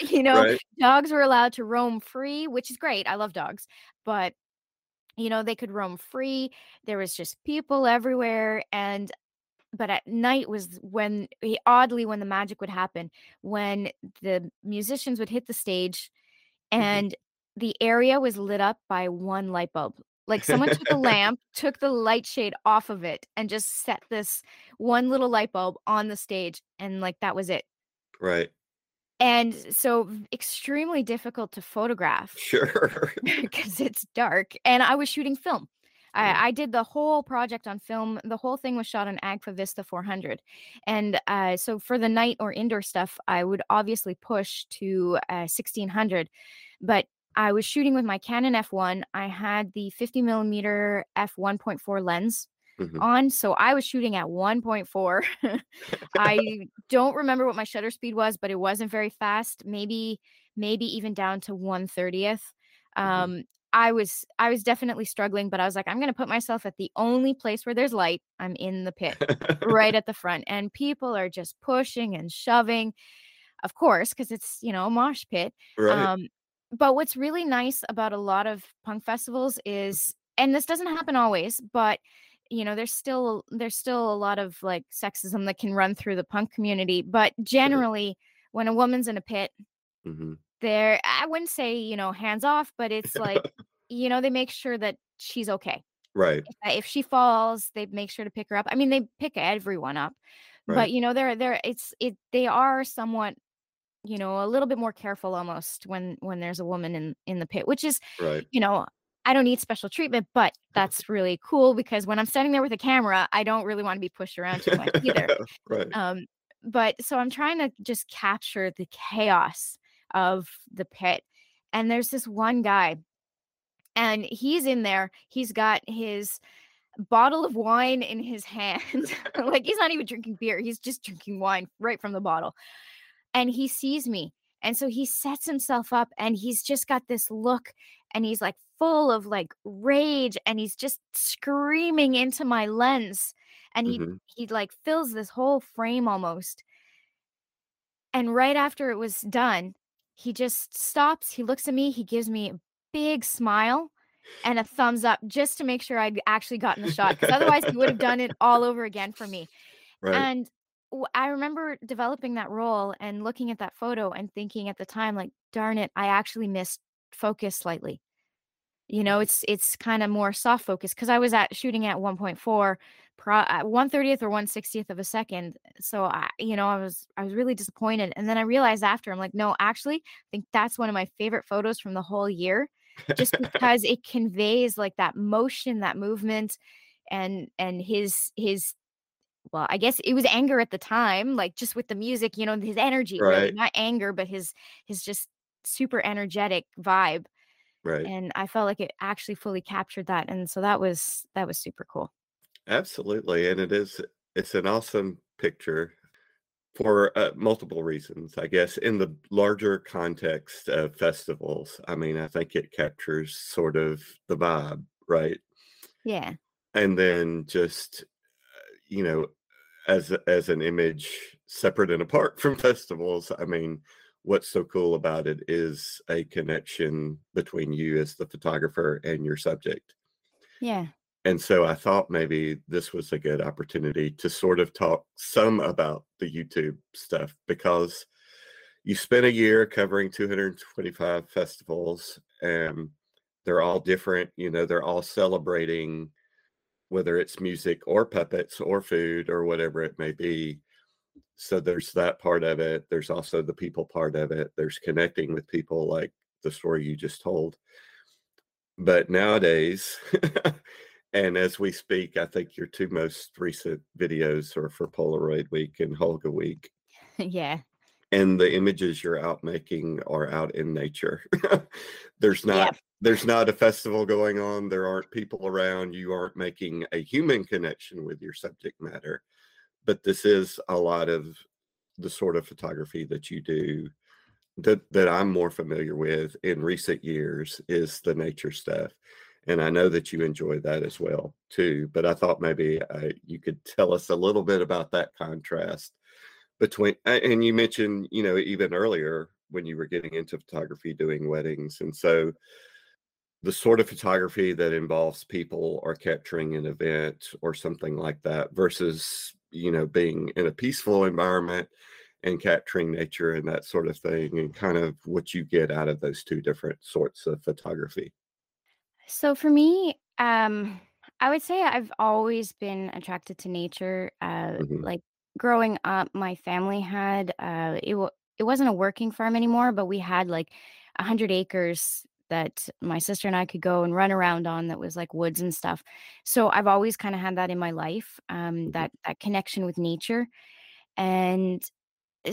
You know, right. Dogs were allowed to roam free, which is great. I love dogs, but you know, they could roam free. There was just people everywhere. But at night was when the magic would happen, when the musicians would hit the stage and the area was lit up by one light bulb. Like someone took a lamp, took the light shade off of it, and just set this one little light bulb on the stage. And like, that was it. Right. And so extremely difficult to photograph. Sure. Because it's dark. And I was shooting film. I did the whole project on film. The whole thing was shot on Agfa Vista 400. And so for the night or indoor stuff, I would obviously push to 1600. But I was shooting with my Canon F1. I had the 50 millimeter f1.4 lens on. So I was shooting at 1.4. I don't remember what my shutter speed was, but it wasn't very fast. Maybe even down to 1/30th. I was definitely struggling, but I was like, I'm going to put myself at the only place where there's light. I'm in the pit right at the front, and people are just pushing and shoving, of course, because it's, you know, a mosh pit. Right. But what's really nice about a lot of punk festivals is, and this doesn't happen always, but you know, there's still a lot of like sexism that can run through the punk community. But generally, when a woman's in a pit, there, I wouldn't say, you know, hands off, but it's like, you know, they make sure that she's okay. Right. If she falls, they make sure to pick her up. I mean, they pick everyone up, right. But you know, they are somewhat, you know, a little bit more careful almost when there's a woman in the pit, which is, right. You know, I don't need special treatment, but that's really cool, because when I'm standing there with a camera, I don't really want to be pushed around too much either. Right. But so I'm trying to just capture the chaos of the pit. And there's this one guy, and he's in there. He's got his bottle of wine in his hand. Like, he's not even drinking beer. He's just drinking wine right from the bottle. And he sees me. And so he sets himself up, and he's just got this look, and he's like full of like rage, and he's just screaming into my lens, and he like fills this whole frame almost. And right after it was done, he just stops, he looks at me, he gives me a big smile and a thumbs up, just to make sure I'd actually gotten the shot, because otherwise he would have done it all over again for me. Right. And I remember developing that role and looking at that photo and thinking at the time, like, darn it, I actually missed focus slightly. You know, it's kind of more soft focus, because I was shooting at 1.4, 1/30th or 1/60th of a second. So I was really disappointed. And then I realized after, I'm like, no, actually, I think that's one of my favorite photos from the whole year, just because it conveys like that motion, that movement, and his. Well, I guess it was anger at the time, like just with the music, you know, his energy, right. Really, not anger, but his just super energetic vibe. Right. And I felt like it actually fully captured that. And so that was super cool. Absolutely. And it's an awesome picture for multiple reasons, I guess, in the larger context of festivals. I mean, I think it captures sort of the vibe, right? Yeah. And then just, you know, as an image separate and apart from festivals, I mean, what's so cool about it is a connection between you as the photographer and your subject. Yeah. And so I thought maybe this was a good opportunity to sort of talk some about the YouTube stuff, because you spent a year covering 225 festivals, and they're all different. You know, they're all celebrating, whether it's music or puppets or food or whatever it may be. So there's that part of it. There's also the people part of it. There's connecting with people like the story you just told. But nowadays... And as we speak, I think your two most recent videos are for Polaroid Week and Holga Week. Yeah. And the images you're out making are out in nature. There's not a festival going on. There aren't people around. You aren't making a human connection with your subject matter. But this is a lot of the sort of photography that you do that I'm more familiar with in recent years is the nature stuff. And I know that you enjoy that as well, too. But I thought maybe you could tell us a little bit about that contrast between, and you mentioned, you know, even earlier when you were getting into photography, doing weddings. And so the sort of photography that involves people or capturing an event or something like that versus, you know, being in a peaceful environment and capturing nature and that sort of thing, and kind of what you get out of those two different sorts of photography. So for me, I would say I've always been attracted to nature. Like growing up, my family had, it wasn't a working farm anymore, but we had like 100 acres that my sister and I could go and run around on that was like woods and stuff. So I've always kind of had that in my life, that connection with nature. And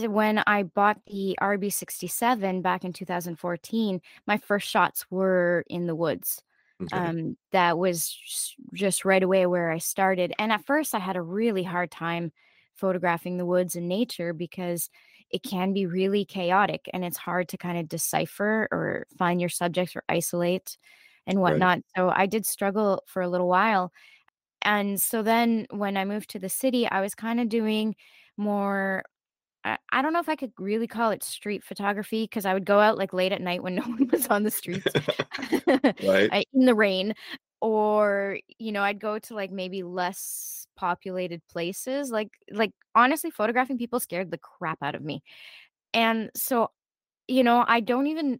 when I bought the RB67 back in 2014, my first shots were in the woods. Okay. That was just right away where I started. And at first I had a really hard time photographing the woods and nature because it can be really chaotic and it's hard to kind of decipher or find your subjects or isolate and whatnot. Right. So I did struggle for a little while. And so then when I moved to the city, I was kind of doing more, I don't know if I could really call it street photography, because I would go out like late at night when no one was on the streets right. in the rain, or, you know, I'd go to like maybe less populated places. Like honestly, photographing people scared the crap out of me. And so, you know, I don't even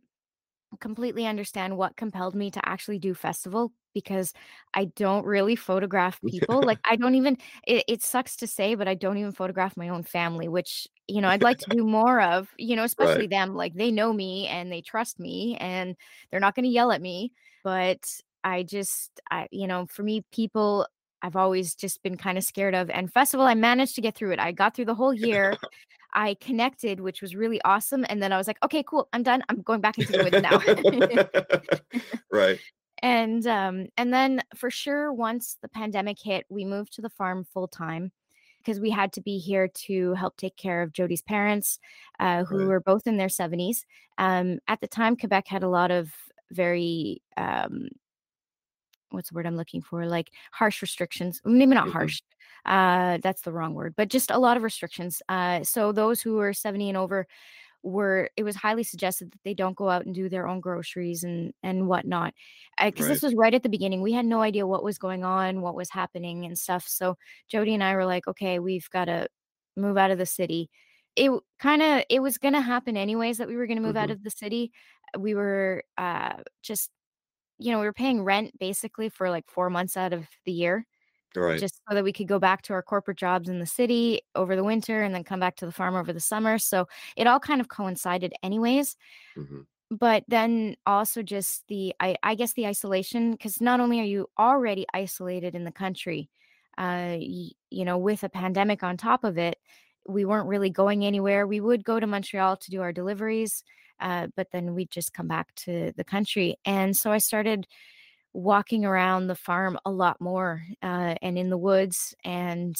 completely understand what compelled me to actually do festival, because I don't really photograph people. Like I don't even, it sucks to say, but I don't even photograph my own family, which, you know, I'd like to do more of, you know, especially right. them, like they know me and they trust me and they're not going to yell at me. But I you know, for me, people I've always just been kind of scared of, and festival, I managed to get through it. I got through the whole year. I connected, which was really awesome. And then I was like, okay, cool. I'm done. I'm going back into the woods now. Right. And then for sure, once the pandemic hit, we moved to the farm full time because we had to be here to help take care of Jody's parents, who were both in their 70s. At the time, Quebec had a lot of very, what's the word I'm looking for? Like harsh restrictions, maybe not harsh. That's the wrong word, but just a lot of restrictions. So those who were 70 and over it was highly suggested that they don't go out and do their own groceries and whatnot. Because this was right at the beginning. We had no idea what was going on, what was happening and stuff. So Jody and I were like, okay, we've got to move out of the city. It was going to happen anyways that we were going to move out of the city. We were just, you know, we were paying rent basically for like 4 months out of the year. Right. Just so that we could go back to our corporate jobs in the city over the winter and then come back to the farm over the summer. So it all kind of coincided anyways. But then also just I guess the isolation, because not only are you already isolated in the country, you know, with a pandemic on top of it, we weren't really going anywhere. We would go to Montreal to do our deliveries, but then we'd just come back to the country. And so I started walking around the farm a lot more and in the woods, and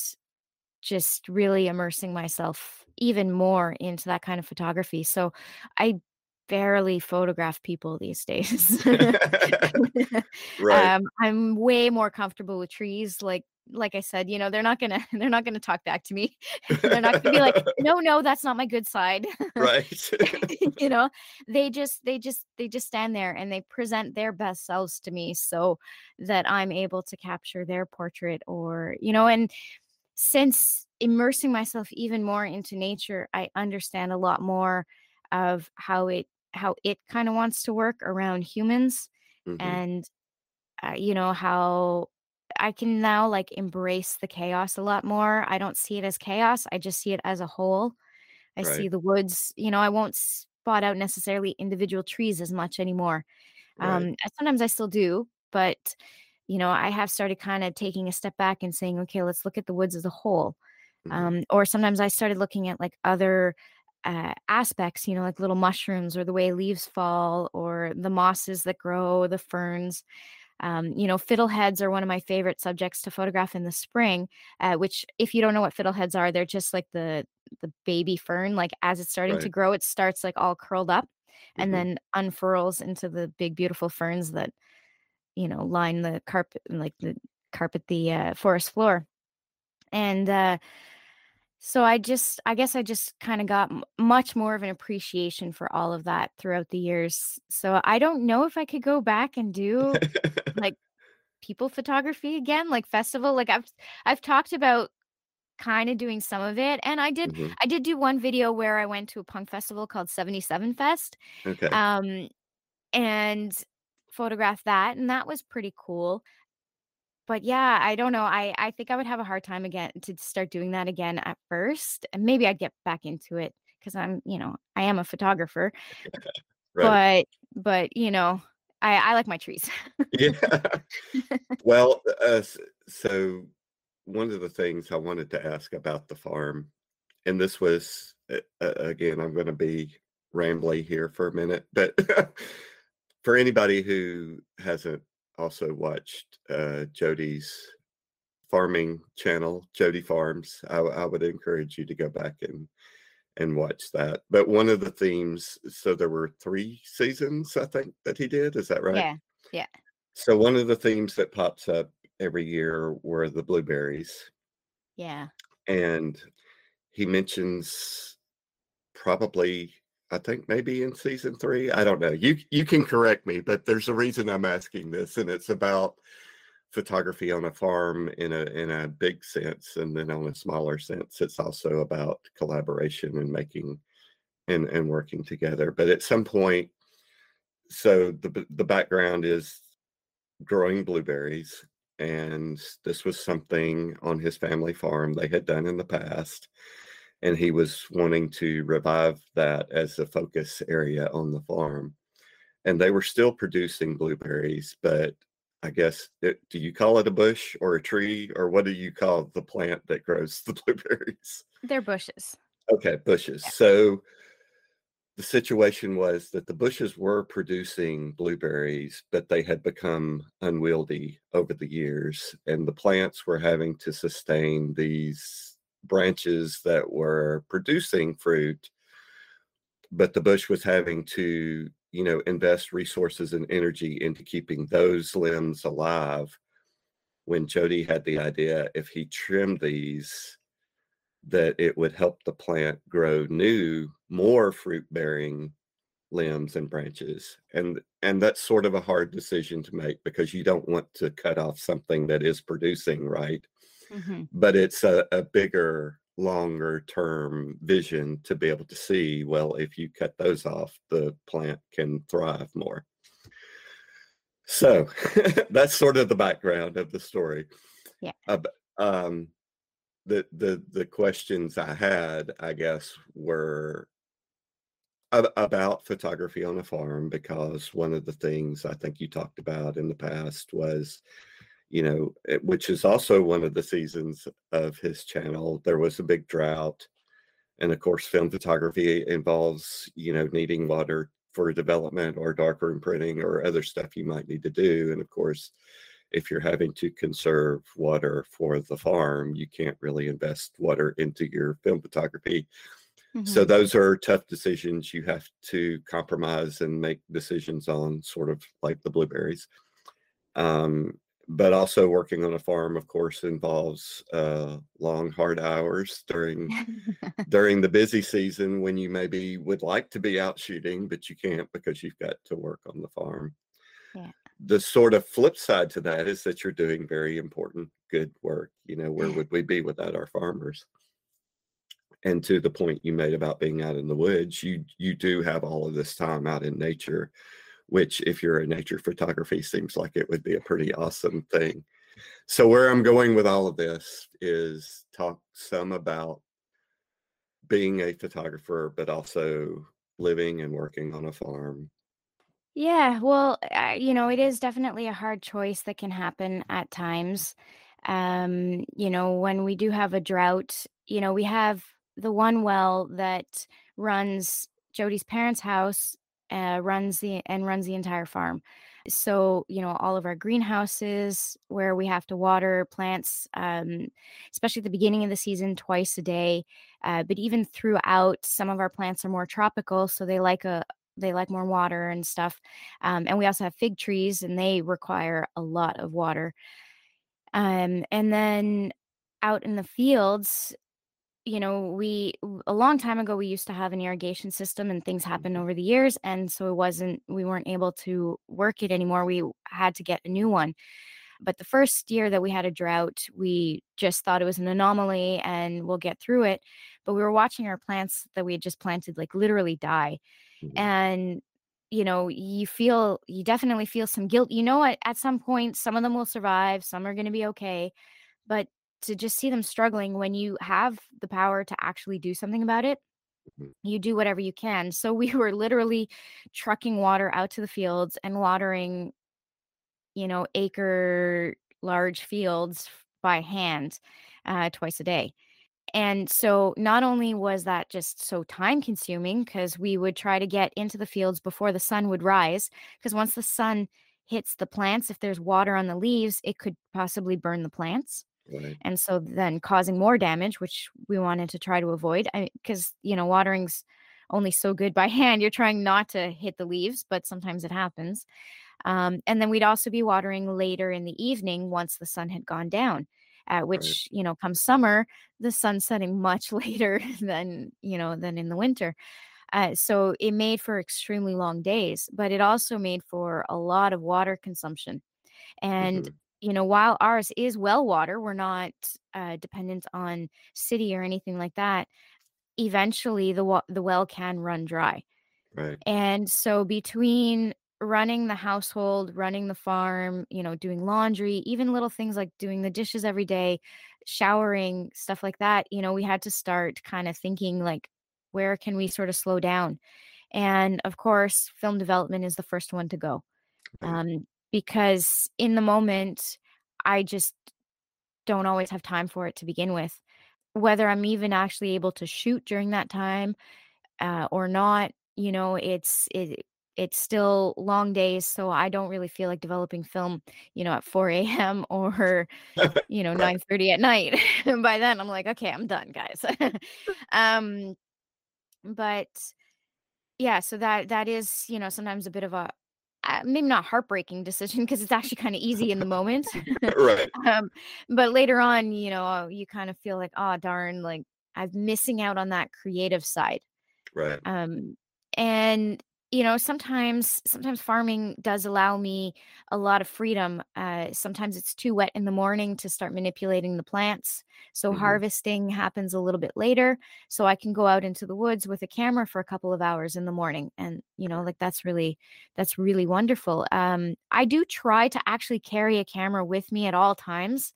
just really immersing myself even more into that kind of photography. So I barely photograph people these days. I'm way more comfortable with trees. Like like I said, you know, they're not gonna talk back to me. They're not gonna be like, no, that's not my good side. Right. You know, they just stand there and they present their best selves to me so that I'm able to capture their portrait, or, you know, and since immersing myself even more into nature, I understand a lot more of how it kind of wants to work around humans. Mm-hmm. And you know, how I can now like embrace the chaos a lot more. I don't see it as chaos. I just see it as a whole. I Right. see the woods, you know, I won't spot out necessarily individual trees as much anymore. Right. Sometimes I still do, but you know, I have started kind of taking a step back and saying, okay, let's look at the woods as a whole. Mm-hmm. Or sometimes I started looking at like other aspects, you know, like little mushrooms or the way leaves fall or the mosses that grow, the ferns. You know, fiddleheads are one of my favorite subjects to photograph in the spring, which, if you don't know what fiddleheads are, they're just like the baby fern. Like as it's starting Right. to grow, it starts like all curled up Mm-hmm. and then unfurls into the big, beautiful ferns that, you know, line the carpet, the forest floor. And so I guess I just kind of got much more of an appreciation for all of that throughout the years. So I don't know if I could go back and do like people photography again, like festival. Like I've talked about kind of doing some of it. And I did, mm-hmm. I did do one video where I went to a punk festival called 77 Fest. Okay. And photographed that. And that was pretty cool. But yeah, I don't know. I think I would have a hard time again to start doing that again at first. And maybe I'd get back into it because I am a photographer. Right. But you know, I like my trees. Yeah. Well, so one of the things I wanted to ask about the farm, and this was, again, I'm going to be rambly here for a minute, but for anybody who hasn't also watched Jody's farming channel, Jody Farms, I would encourage you to go back and watch that. But one of the themes, so there were 3 seasons, I think, that he did. Is that right? Yeah. So one of the themes that pops up every year were the blueberries. Yeah. And he mentions probably, I think maybe in season 3, I don't know. You can correct me, but there's a reason I'm asking this, and it's about photography on a farm in a big sense, and then on a smaller sense, it's also about collaboration and making and working together. But at some point, so the background is growing blueberries, and this was something on his family farm they had done in the past. And he was wanting to revive that as a focus area on the farm. And they were still producing blueberries, but I guess, do you call it a bush or a tree? Or what do you call the plant that grows the blueberries? They're bushes. Okay, bushes. Yeah. So the situation was that the bushes were producing blueberries, but they had become unwieldy over the years. And the plants were having to sustain these branches that were producing fruit, but the bush was having to, you know, invest resources and energy into keeping those limbs alive. When Jody had the idea, if he trimmed these, that it would help the plant grow new, more fruit-bearing limbs and branches. And that's sort of a hard decision to make because you don't want to cut off something that is producing, right? Mm-hmm. But it's a bigger, longer term vision to be able to see, well, if you cut those off, the plant can thrive more. So that's sort of the background of the story. Yeah. The questions I had, I guess, were about photography on a farm, because one of the things I think you talked about in the past was, you know, which is also one of the seasons of his channel, there was a big drought. And of course, film photography involves, you know, needing water for development or darkroom printing or other stuff you might need to do. And of course, if you're having to conserve water for the farm, you can't really invest water into your film photography. Mm-hmm. So those are tough decisions you have to compromise and make decisions on, sort of like the blueberries. But also working on a farm, of course, involves long, hard hours during the busy season when you maybe would like to be out shooting, but you can't because you've got to work on the farm. Yeah. The sort of flip side to that is that you're doing very important, good work. You know, where would we be without our farmers? And to the point you made about being out in the woods, you do have all of this time out in nature, which if you're a nature photography, seems like it would be a pretty awesome thing. So where I'm going with all of this is talk some about being a photographer, but also living and working on a farm. Yeah, well, you know, it is definitely a hard choice that can happen at times. You know, when we do have a drought, you know, we have the one well that runs Jody's parents' house, runs the entire farm. So, you know, all of our greenhouses where we have to water plants, especially at the beginning of the season, twice a day. But even throughout, some of our plants are more tropical, so they like more water and stuff. And we also have fig trees, and they require a lot of water. And then out in the fields, you know, a long time ago, we used to have an irrigation system, and things happened over the years. And so we weren't able to work it anymore. We had to get a new one. But the first year that we had a drought, we just thought it was an anomaly and we'll get through it. But we were watching our plants that we had just planted, like, literally die. And, you know, you definitely feel some guilt. You know, at some point, some of them will survive, some are going to be okay. But to just see them struggling when you have the power to actually do something about it, you do whatever you can. So we were literally trucking water out to the fields and watering, you know, acre large fields by hand twice a day. And so not only was that just so time consuming, because we would try to get into the fields before the sun would rise, because once the sun hits the plants, if there's water on the leaves, it could possibly burn the plants. Right. And so then causing more damage, which we wanted to try to avoid, because, you know, watering's only so good by hand. You're trying not to hit the leaves, but sometimes it happens. And then we'd also be watering later in the evening once the sun had gone down, which, you know, come summer, the sun's setting much later than in the winter. So it made for extremely long days, but it also made for a lot of water consumption. And you know, while ours is well water, we're not dependent on city or anything like that. Eventually, the well can run dry. Right. And so between running the household, running the farm, you know, doing laundry, even little things like doing the dishes every day, showering, stuff like that, you know, we had to start kind of thinking, like, where can we sort of slow down? And of course, film development is the first one to go. Because in the moment, I just don't always have time for it to begin with. Whether I'm even actually able to shoot during that time or not, you know, it's still long days. So I don't really feel like developing film, you know, at 4 a.m. or, you know, 9:30 at night. And by then I'm like, okay, I'm done, guys. But yeah, so that is, you know, sometimes a bit of a, maybe not heartbreaking decision, because it's actually kind of easy in the moment. Right. But later on, you know, you kind of feel like, oh, darn, like I'm missing out on that creative side. Right. And, you know, sometimes farming does allow me a lot of freedom. Sometimes it's too wet in the morning to start manipulating the plants. So harvesting happens a little bit later. So I can go out into the woods with a camera for a couple of hours in the morning. And, you know, like that's really wonderful. I do try to actually carry a camera with me at all times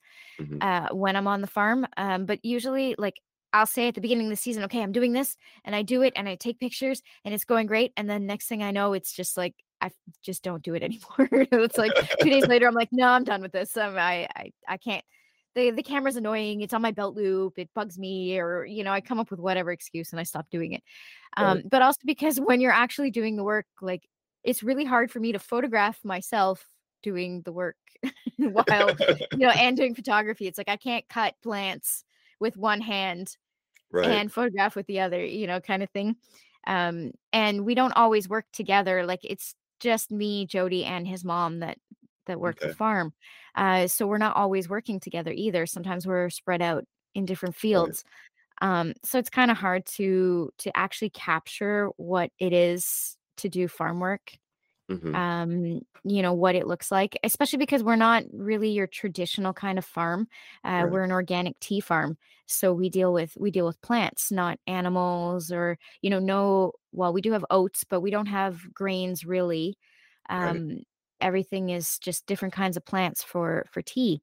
when I'm on the farm. But usually, like, I'll say at the beginning of the season, okay, I'm doing this, and I do it, and I take pictures, and it's going great. And then next thing I know, it's just like, I just don't do it anymore. It's like 2 days later, I'm like, no, I'm done with this. I can't, the camera's annoying. It's on my belt loop. It bugs me, or, you know, I come up with whatever excuse and I stop doing it. Right. But also because when you're actually doing the work, like, it's really hard for me to photograph myself doing the work while, you know, and doing photography. It's like, I can't cut plants with one hand and photograph with the other, you know, kind of thing. And we don't always work together. Like, it's just me, Jody, and his mom that that work the farm. So we're not always working together either. Sometimes we're spread out in different fields. So it's kind of hard to actually capture what it is to do farm work. You know, what it looks like, especially because we're not really your traditional kind of farm. We're an organic tea farm. So we deal with plants, not animals or, you know, well, we do have oats, but we don't have grains really. Everything is just different kinds of plants for tea.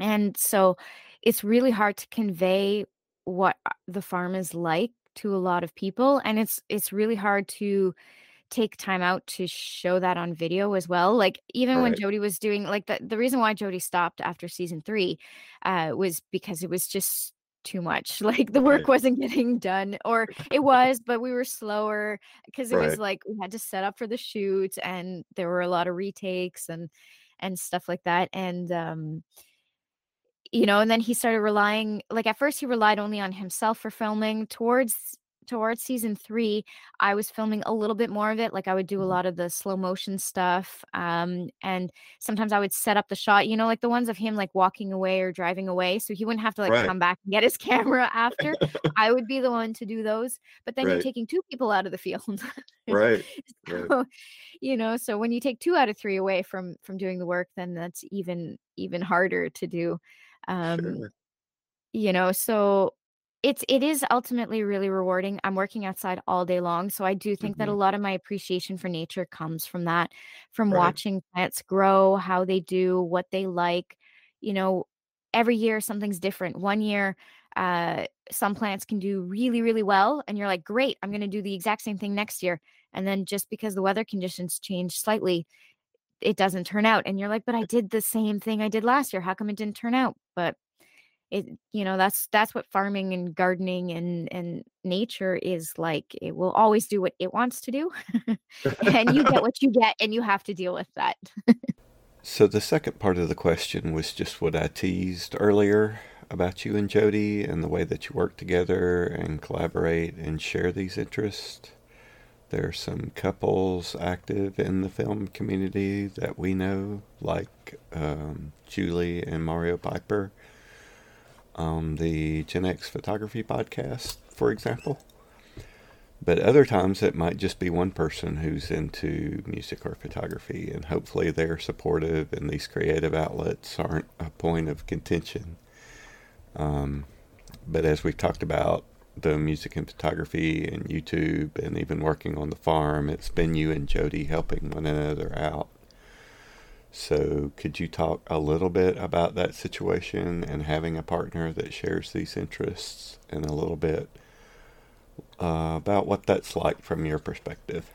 And so it's really hard to convey what the farm is like to a lot of people. And it's really hard to take time out to show that on video as well. Like even when Jody was doing like the reason why Jody stopped after season 3 was because it was just too much. Like the work wasn't getting done, or it was, but we were slower because it was like, we had to set up for the shoot and there were a lot of retakes and stuff like that. And, you know, and then he started relying, like at first he relied only on himself for filming. Towards season 3, I was filming a little bit more of it. Like I would do a lot of the slow motion stuff. And sometimes I would set up the shot, you know, like the ones of him like walking away or driving away. So he wouldn't have to like come back and get his camera after. I would be the one to do those, but then you're taking 2 people out of the field. So, you know, so when you take 2 out of 3 away from doing the work, then that's even harder to do. You know, so it is ultimately really rewarding. I'm working outside all day long. So I do think that a lot of my appreciation for nature comes from that, from watching plants grow, how they do, what they like. You know, every year something's different. One year, some plants can do really, really well. And you're like, great, I'm going to do the exact same thing next year. And then just because the weather conditions change slightly, it doesn't turn out. And you're like, but I did the same thing I did last year. How come it didn't turn out? But it, you know, that's what farming and gardening and nature is like. It will always do what it wants to do, and you get what you get, and you have to deal with that. So the second part of the question was just what I teased earlier about you and Jody and the way that you work together and collaborate and share these interests. There are some couples active in the film community that we know, like Julie and Mario Piper. The Gen X Photography podcast, for example. But other times it might just be one person who's into music or photography, and hopefully they're supportive and these creative outlets aren't a point of contention. But as we've talked about, the music and photography and YouTube and even working on the farm, it's been you and Jody helping one another out. So could you talk a little bit about that situation and having a partner that shares these interests, and a little bit about what that's like from your perspective?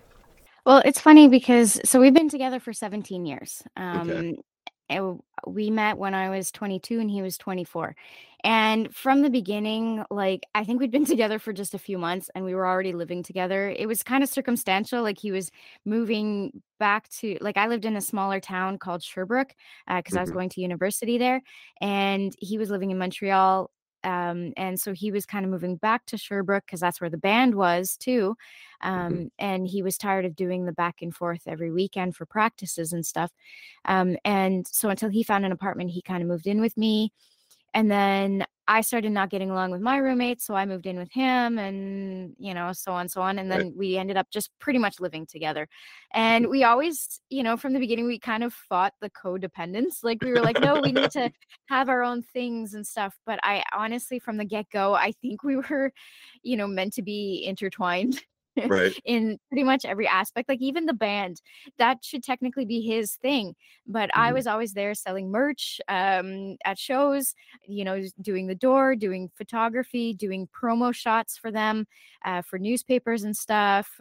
Well, it's funny because, so we've been together for 17 years. We met when I was 22 and he was 24. And from the beginning, like, I think we'd been together for just a few months and we were already living together. It was kind of circumstantial. Like he was moving back to, like, I lived in a smaller town called Sherbrooke because I was going to university there, and he was living in Montreal. And so he was kind of moving back to Sherbrooke because that's where the band was too. And he was tired of doing the back and forth every weekend for practices and stuff. And so until he found an apartment, he kind of moved in with me. And then I started not getting along with my roommate, so I moved in with him, and, you know, so on. And then we ended up just pretty much living together. And we always, you know, from the beginning, we kind of fought the codependence. Like we were like, no, we need to have our own things and stuff. But I honestly, from the get-go, I think we were, you know, meant to be intertwined. In pretty much every aspect. Like even the band, that should technically be his thing, but I was always there selling merch at shows, you know, doing the door, doing photography, doing promo shots for them, for newspapers and stuff,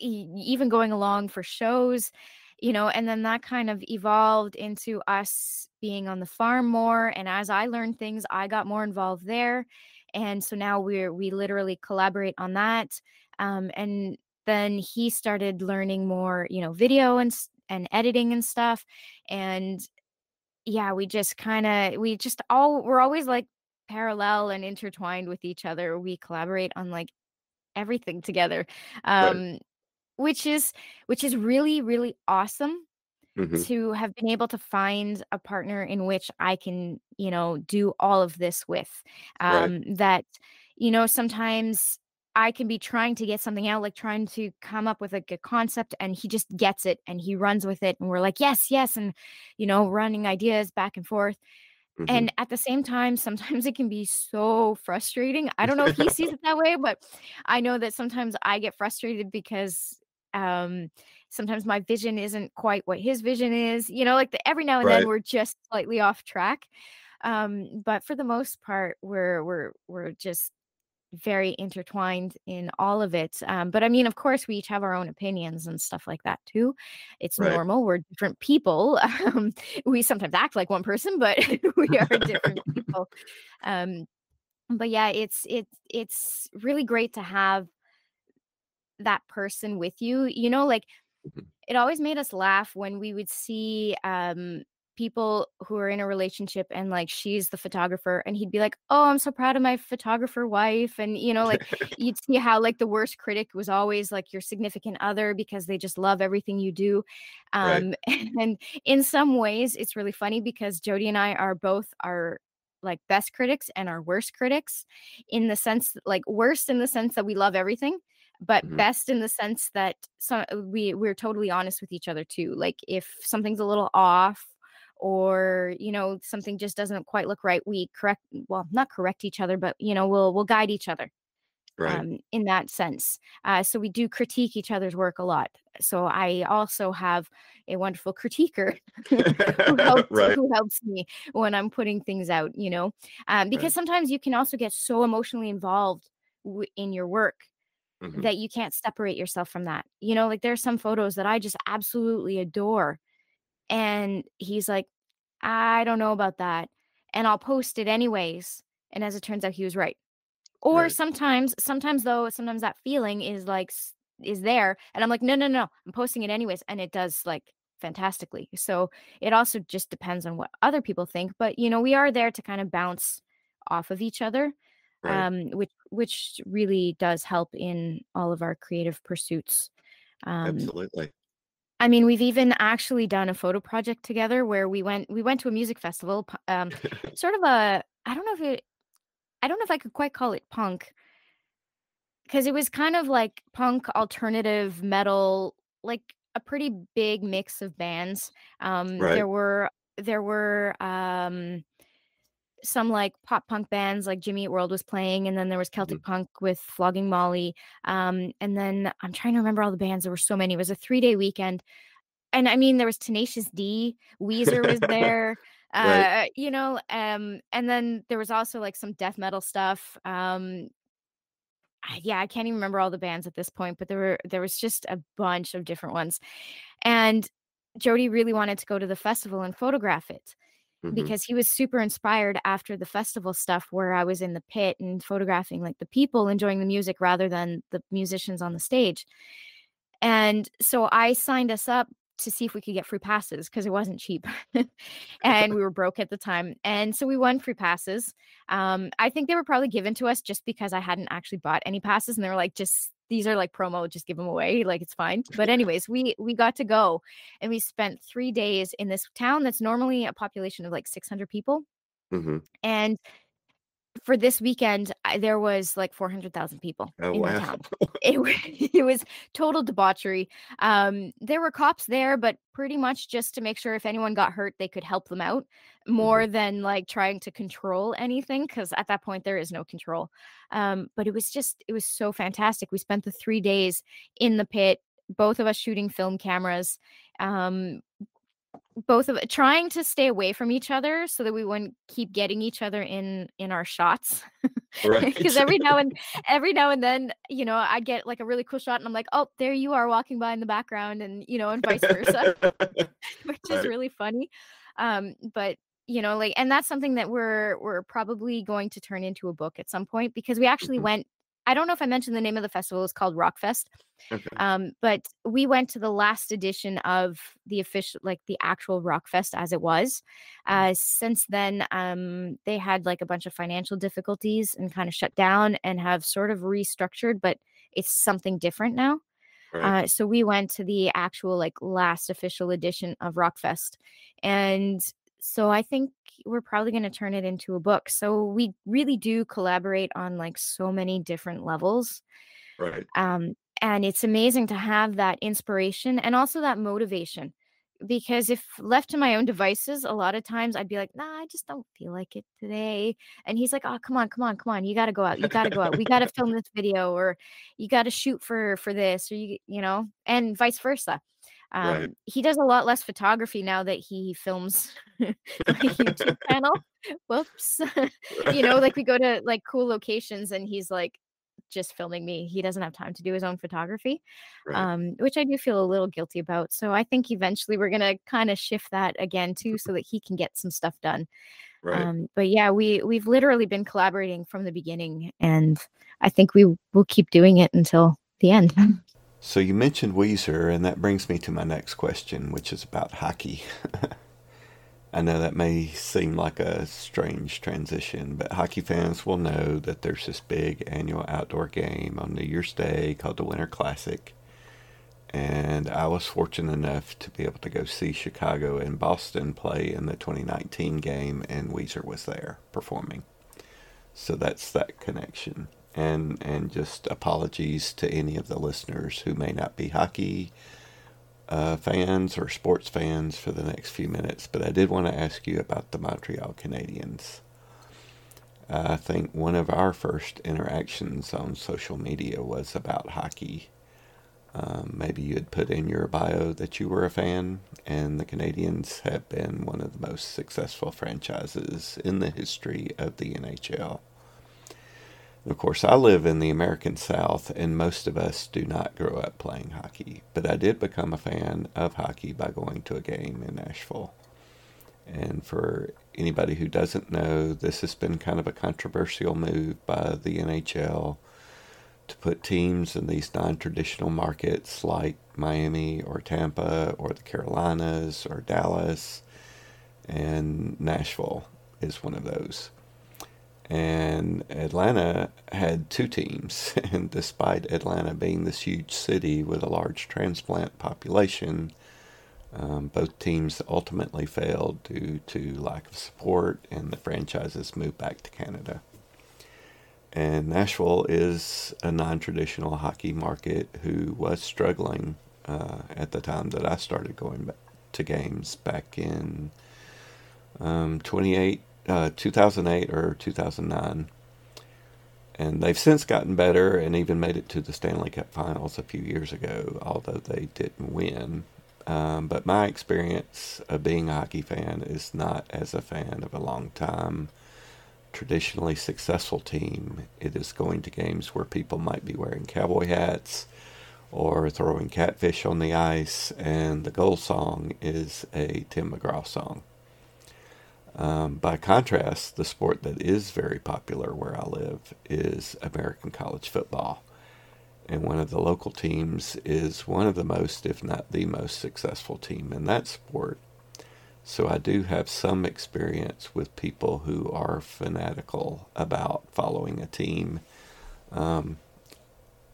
even going along for shows, you know. And then that kind of evolved into us being on the farm more, and as I learned things, I got more involved there. And so now we literally collaborate on that. And then he started learning more, you know, video and editing and stuff. And yeah, we're always like parallel and intertwined with each other. We collaborate on like everything together, which is really, really awesome. to have been able to find a partner in which I can, you know, do all of this with. That, you know, sometimes I can be trying to get something out, like trying to come up with like a concept, and he just gets it and he runs with it. And we're like, yes, yes. And, you know, running ideas back and forth. And at the same time, sometimes it can be so frustrating. I don't know if he sees it that way, but I know that sometimes I get frustrated because sometimes my vision isn't quite what his vision is, you know, like every now and then we're just slightly off track. But for the most part, we're just very intertwined in all of it. But I mean, of course, we each have our own opinions and stuff like that too. It's normal. We're different people. We sometimes act like one person, but we are different people. But yeah, it's really great to have that person with you. You know, like it always made us laugh when we would see people who are in a relationship and like she's the photographer and he'd be like, oh, I'm so proud of my photographer wife. And you know, like you'd see how like the worst critic was always like your significant other because they just love everything you do. And in some ways it's really funny because Jody and I are both our like best critics and our worst critics, in the sense like worst in the sense that we love everything, but best in the sense that we're totally honest with each other too. Like if something's a little off, or, you know, something just doesn't quite look right, we correct, well, not correct each other, but, you know, we'll guide each other in that sense. So we do critique each other's work a lot. So I also have a wonderful critiquer who helps me when I'm putting things out, you know, because sometimes you can also get so emotionally involved in your work that you can't separate yourself from that. You know, like there are some photos that I just absolutely adore. And he's like, I don't know about that. And I'll post it anyways. And as it turns out, he was right. Or sometimes that feeling is there. And I'm like, no, I'm posting it anyways. And it does like fantastically. So it also just depends on what other people think. But, you know, we are there to kind of bounce off of each other, which really does help in all of our creative pursuits. Absolutely. I mean, we've even actually done a photo project together where we went to a music festival, sort of a, I don't know if I could quite call it punk, because it was kind of like punk, alternative, metal, like a pretty big mix of bands. There were some like pop punk bands like Jimmy Eat World was playing, and then there was Celtic punk with Flogging Molly, and then I'm trying to remember all the bands. There were so many. It was a 3-day weekend, and I mean there was Tenacious D, Weezer was there, you know, and then there was also like some death metal stuff. Yeah, I can't even remember all the bands at this point, but there was just a bunch of different ones, and Jody really wanted to go to the festival and photograph it. Because he was super inspired after the festival stuff where I was in the pit and photographing like the people enjoying the music rather than the musicians on the stage. And so I signed us up to see if we could get free passes because it wasn't cheap and we were broke at the time. And so we won free passes. I think they were probably given to us just because I hadn't actually bought any passes, and they were like, just these are like promo, just give them away, like it's fine. But anyways, we got to go, and we spent 3 days in this town that's normally a population of like 600 people. And for this weekend, there was like 400,000 people in the town. It was total debauchery. There were cops there, but pretty much just to make sure if anyone got hurt, they could help them out more than like trying to control anything. Cause at that point there is no control. But it was so fantastic. We spent the 3 days in the pit, both of us shooting film cameras, both of trying to stay away from each other so that we wouldn't keep getting each other in our shots. Because every now and then, you know, I get like a really cool shot and I'm like, oh, there you are walking by in the background, and, you know, and vice versa, which is really funny. But, you know, like, and that's something that we're probably going to turn into a book at some point, because we actually went, I don't know if I mentioned the name of the festival, it's called Rockfest. But we went to the last edition of the official, like the actual Rockfest as it was. Since then, they had like a bunch of financial difficulties and kind of shut down and have sort of restructured, but it's something different now. Right. So we went to the actual like last official edition of Rockfest. And so I think we're probably going to turn it into a book. So we really do collaborate on like so many different levels. Right. And it's amazing to have that inspiration and also that motivation, because if left to my own devices, a lot of times I'd be like, nah, I just don't feel like it today. And he's like, oh, come on. You got to go out. We got to film this video, or you got to shoot for this, or you know, and vice versa. Right. He does a lot less photography now that he films a YouTube channel. Whoops. You know, like we go to like cool locations and he's like, just filming me. He doesn't have time to do his own photography, right. Which I do feel a little guilty about. So I think eventually we're going to kind of shift that again too, so that he can get some stuff done. Right. But yeah, we've literally been collaborating from the beginning, and I think we will keep doing it until the end. So you mentioned Weezer, and that brings me to my next question, which is about hockey. I know that may seem like a strange transition, but hockey fans will know that there's this big annual outdoor game on New Year's Day called the Winter Classic. And I was fortunate enough to be able to go see Chicago and Boston play in the 2019 game, and Weezer was there performing. So that's that connection. And just apologies to any of the listeners who may not be hockey fans or sports fans for the next few minutes, but I did want to ask you about the Montreal Canadiens. I think one of our first interactions on social media was about hockey. Maybe you had put in your bio that you were a fan, and the Canadiens have been one of the most successful franchises in the history of the NHL. Of course, I live in the American South, and most of us do not grow up playing hockey. But I did become a fan of hockey by going to a game in Nashville. And for anybody who doesn't know, this has been kind of a controversial move by the NHL to put teams in these non-traditional markets like Miami or Tampa or the Carolinas or Dallas. And Nashville is one of those. And Atlanta had two teams, and despite Atlanta being this huge city with a large transplant population, both teams ultimately failed due to lack of support, and the franchises moved back to Canada. And Nashville is a non-traditional hockey market who was struggling at the time that I started going to games back in 2008 or 2009, and they've since gotten better and even made it to the Stanley Cup Finals a few years ago, although they didn't win. But my experience of being a hockey fan is not as a fan of a long-time, traditionally successful team. It is going to games where people might be wearing cowboy hats or throwing catfish on the ice, and the goal song is a Tim McGraw song. By contrast, the sport that is very popular where I live is American college football. And one of the local teams is one of the most, if not the most successful team in that sport. So I do have some experience with people who are fanatical about following a team,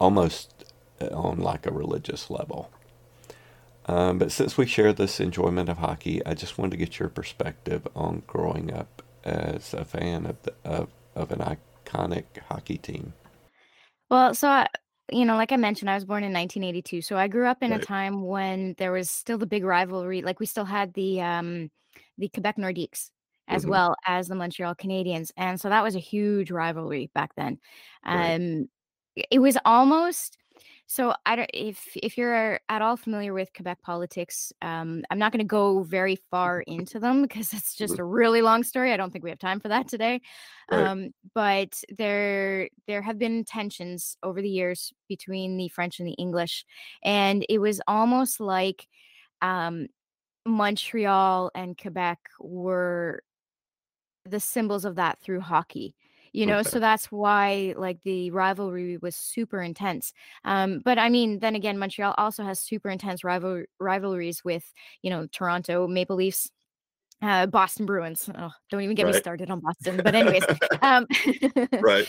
almost on like a religious level. But since we share this enjoyment of hockey, I just wanted to get your perspective on growing up as a fan of an iconic hockey team. Well, so, you know, like I mentioned, I was born in 1982. So I grew up in right. a time when there was still the big rivalry. Like we still had the Quebec Nordiques as mm-hmm. well as the Montreal Canadiens. And so that was a huge rivalry back then. Right. It was almost... So I don't, if you're at all familiar with Quebec politics, I'm not going to go very far into them because it's just a really long story. I don't think we have time for that today. Right. But there have been tensions over the years between the French and the English. And it was almost like Montreal and Quebec were the symbols of that through hockey. You know, okay. So that's why like the rivalry was super intense. But I mean, then again, Montreal also has super intense rivalries with, you know, Toronto Maple Leafs, Boston Bruins. Oh, don't even get right. me started on Boston. But anyways, right.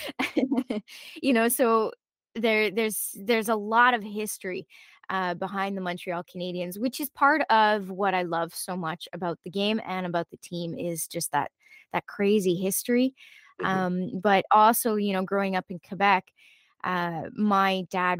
You know, so there's a lot of history. behind the Montreal Canadiens, which is part of what I love so much about the game and about the team is just that crazy history. Mm-hmm. But also, you know, growing up in Quebec, my dad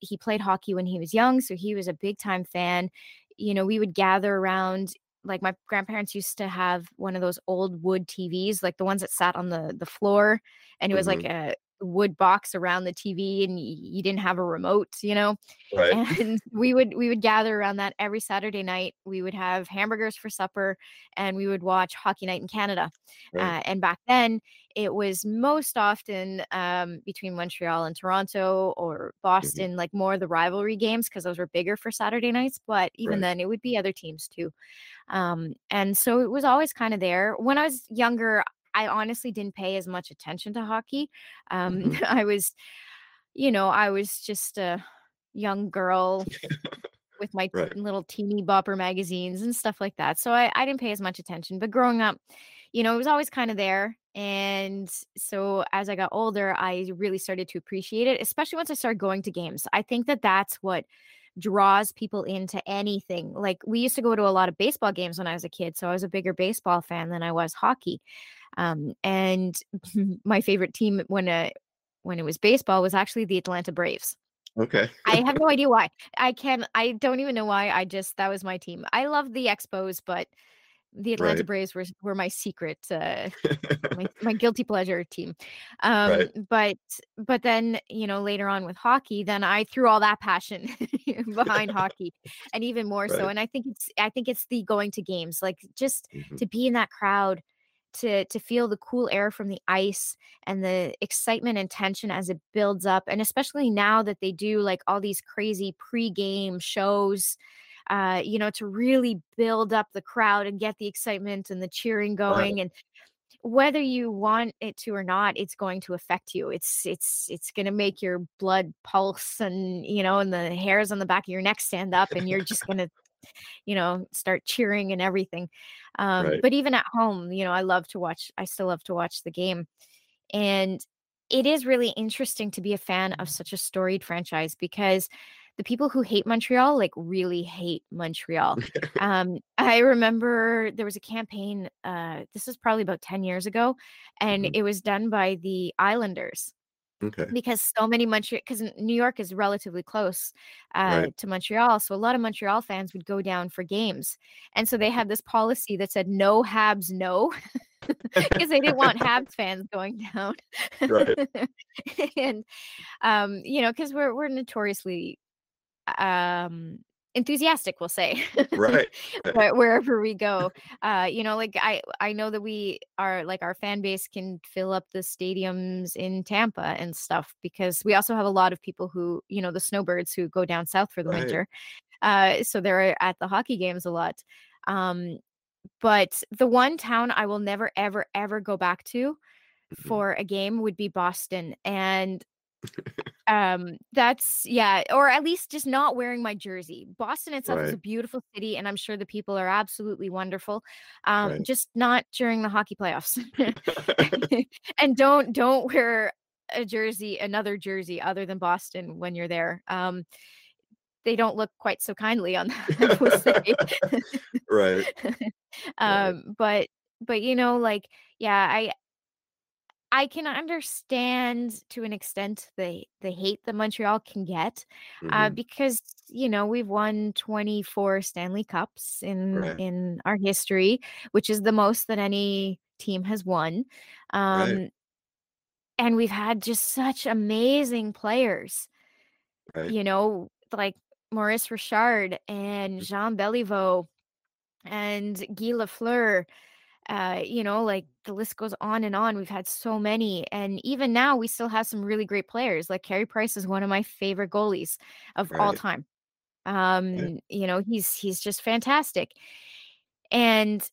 he played hockey when he was young, so he was a big time fan. You know, we would gather around, like my grandparents used to have one of those old wood TVs, like the ones that sat on the floor, and it was mm-hmm. like a wood box around the TV, and you didn't have a remote, you know, right. And we would gather around that every Saturday night. We would have hamburgers for supper and we would watch Hockey Night in Canada. Right. And back then it was most often between Montreal and Toronto or Boston, mm-hmm. like more of the rivalry games, because those were bigger for Saturday nights, but even right. then it would be other teams too. And so it was always kind of there. When I was younger, I honestly didn't pay as much attention to hockey. Mm-hmm. I was just a young girl with my right. little teeny bopper magazines and stuff like that. So I didn't pay as much attention, but growing up, you know, it was always kind of there. And so as I got older, I really started to appreciate it, especially once I started going to games. I think that that's what draws people into anything. Like, we used to go to a lot of baseball games when I was a kid, so I was a bigger baseball fan than I was hockey. And my favorite team when it was baseball was actually the Atlanta Braves. Okay. I have no idea why. I don't even know why. That was my team. I loved the Expos, but the Atlanta right. Braves were my secret, my guilty pleasure team. Right. But then, you know, later on with hockey, then I threw all that passion behind hockey, and even more right. so. And I think it's the going to games, like just mm-hmm. to be in that crowd, to feel the cool air from the ice and the excitement and tension as it builds up. And especially now that they do like all these crazy pre-game shows, you know, to really build up the crowd and get the excitement and the cheering going. Right. And whether you want it to or not, it's going to affect you. It's going to make your blood pulse, and, you know, and the hairs on the back of your neck stand up, and you're just going to, you know, start cheering and everything. Right. But even at home, you know, I still love to watch the game. And it is really interesting to be a fan of such a storied franchise, because the people who hate Montreal, like, really hate Montreal. I remember there was a campaign, this was probably about 10 years ago, and mm-hmm. it was done by the Islanders. Okay. Because because New York is relatively close right. to Montreal, so a lot of Montreal fans would go down for games. And so they had this policy that said, no Habs, no. Because they didn't want Habs fans going down. Right. And, you know, because we're notoriously enthusiastic, we'll say, right. But wherever we go, you know, like I know that we are, like, our fan base can fill up the stadiums in Tampa and stuff, because we also have a lot of people who, you know, the snowbirds who go down south for the right. winter, so they're at the hockey games a lot. But the one town I will never ever ever go back to mm-hmm. for a game would be Boston, and that's yeah, or at least just not wearing my jersey. Boston itself right. is a beautiful city, and I'm sure the people are absolutely wonderful. Right. Just not during the hockey playoffs. And don't wear another jersey other than Boston when you're there. They don't look quite so kindly on that, we'll say. Right. Right. But you know, like, yeah, I can understand to an extent the hate that Montreal can get, mm-hmm. because, you know, we've won 24 Stanley Cups in our history, which is the most that any team has won. Right. And we've had just such amazing players, right. you know, like Maurice Richard and Jean Béliveau and Guy Lafleur. You know, like, the list goes on and on. We've had so many. And even now we still have some really great players. Like, Carey Price is one of my favorite goalies of right. all time. Right. You know, he's just fantastic. And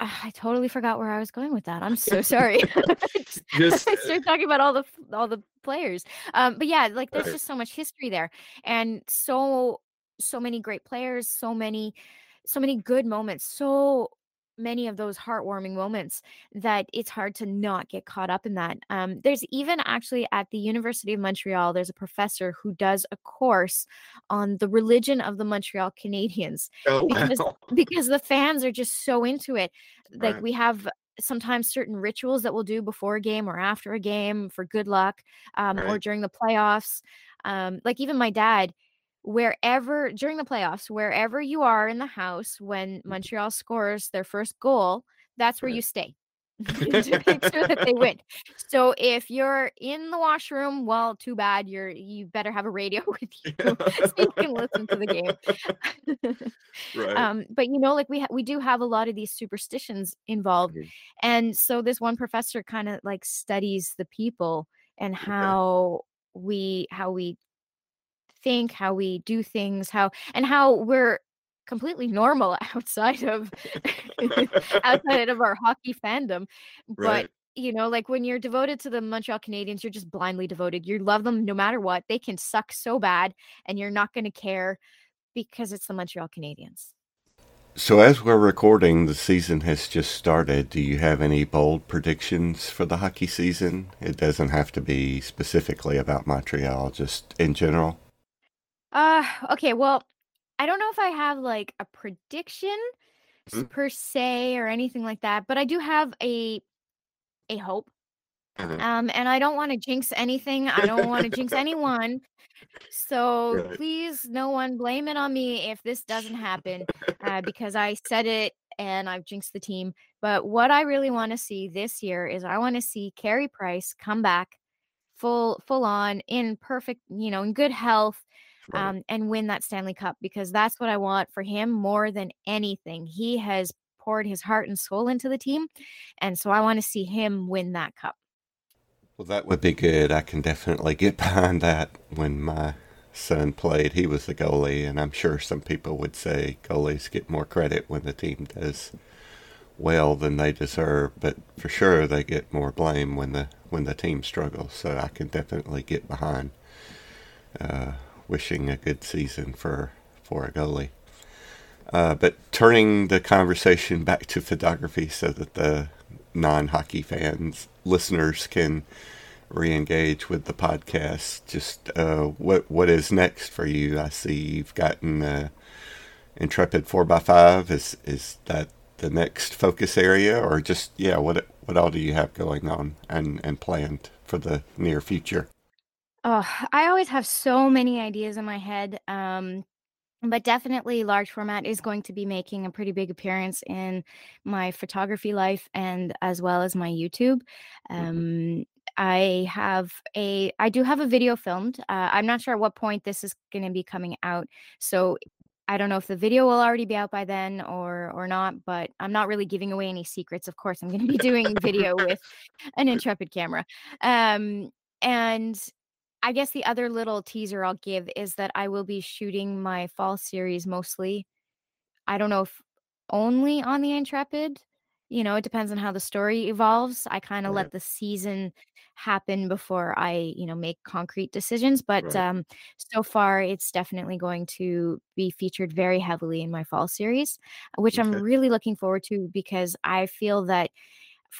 I totally forgot where I was going with that. I'm so sorry. I started talking about all the players. But yeah, like, there's right. just so much history there, and so many great players, so many good moments, so many of those heartwarming moments that it's hard to not get caught up in that. There's even actually at the University of Montreal, there's a professor who does a course on the religion of the Montreal Canadiens. Oh, because the fans are just so into it. Like right. We have sometimes certain rituals that we'll do before a game or after a game for good luck, right. or during the playoffs. Like even my dad, wherever during the playoffs, wherever you are in the house, when Montreal scores their first goal, that's where you stay to make sure that they win. So if you're in the washroom, well, too bad, you better have a radio with you so you can listen to the game. Right. But like we do have a lot of these superstitions involved, and so this one professor kind of like studies the people and how we think, how we do things, how we're completely normal outside of our hockey fandom, but right. Like when you're devoted to the Montreal Canadiens, you're just blindly devoted. You love them no matter what. They can suck so bad and you're not going to care because it's the Montreal Canadiens. So as we're recording, the season has just started. Do you have any bold predictions for the hockey season? It doesn't have to be specifically about Montreal, just in general. Okay, well, I don't know if I have like a prediction per se or anything like that, but I do have a hope. And I don't want to jinx anything. I don't want to jinx anyone. So right. Please, no one blame it on me if this doesn't happen, because I said it and I've jinxed the team. But what I really want to see this year is I want to see Carey Price come back full on in perfect, in good health. Right. And win that Stanley Cup, because that's what I want for him more than anything. He has poured his heart and soul into the team, and so I want to see him win that cup. Well, that would be good. I can definitely get behind that. When my son played, he was the goalie, and I'm sure some people would say goalies get more credit when the team does well than they deserve, but for sure they get more blame when the team struggles, so I can definitely get behind wishing a good season for a goalie. But turning the conversation back to photography so that the non-hockey fans, listeners, can re-engage with the podcast, just what is next for you? I see you've gotten Intrepid 4x5. Is that the next focus area? Or just, what all do you have going on and planned for the near future? Oh, I always have so many ideas in my head, but definitely large format is going to be making a pretty big appearance in my photography life and as well as my YouTube. I do have a video filmed. I'm not sure at what point this is going to be coming out, so I don't know if the video will already be out by then or not, but I'm not really giving away any secrets. Of course, I'm going to be doing video with an Intrepid camera. And I guess the other little teaser I'll give is that I will be shooting my fall series mostly. I don't know if only on the Intrepid. It depends on how the story evolves. I kind of let the season happen before I, make concrete decisions. But so far, it's definitely going to be featured very heavily in my fall series, which I'm really looking forward to, because I feel that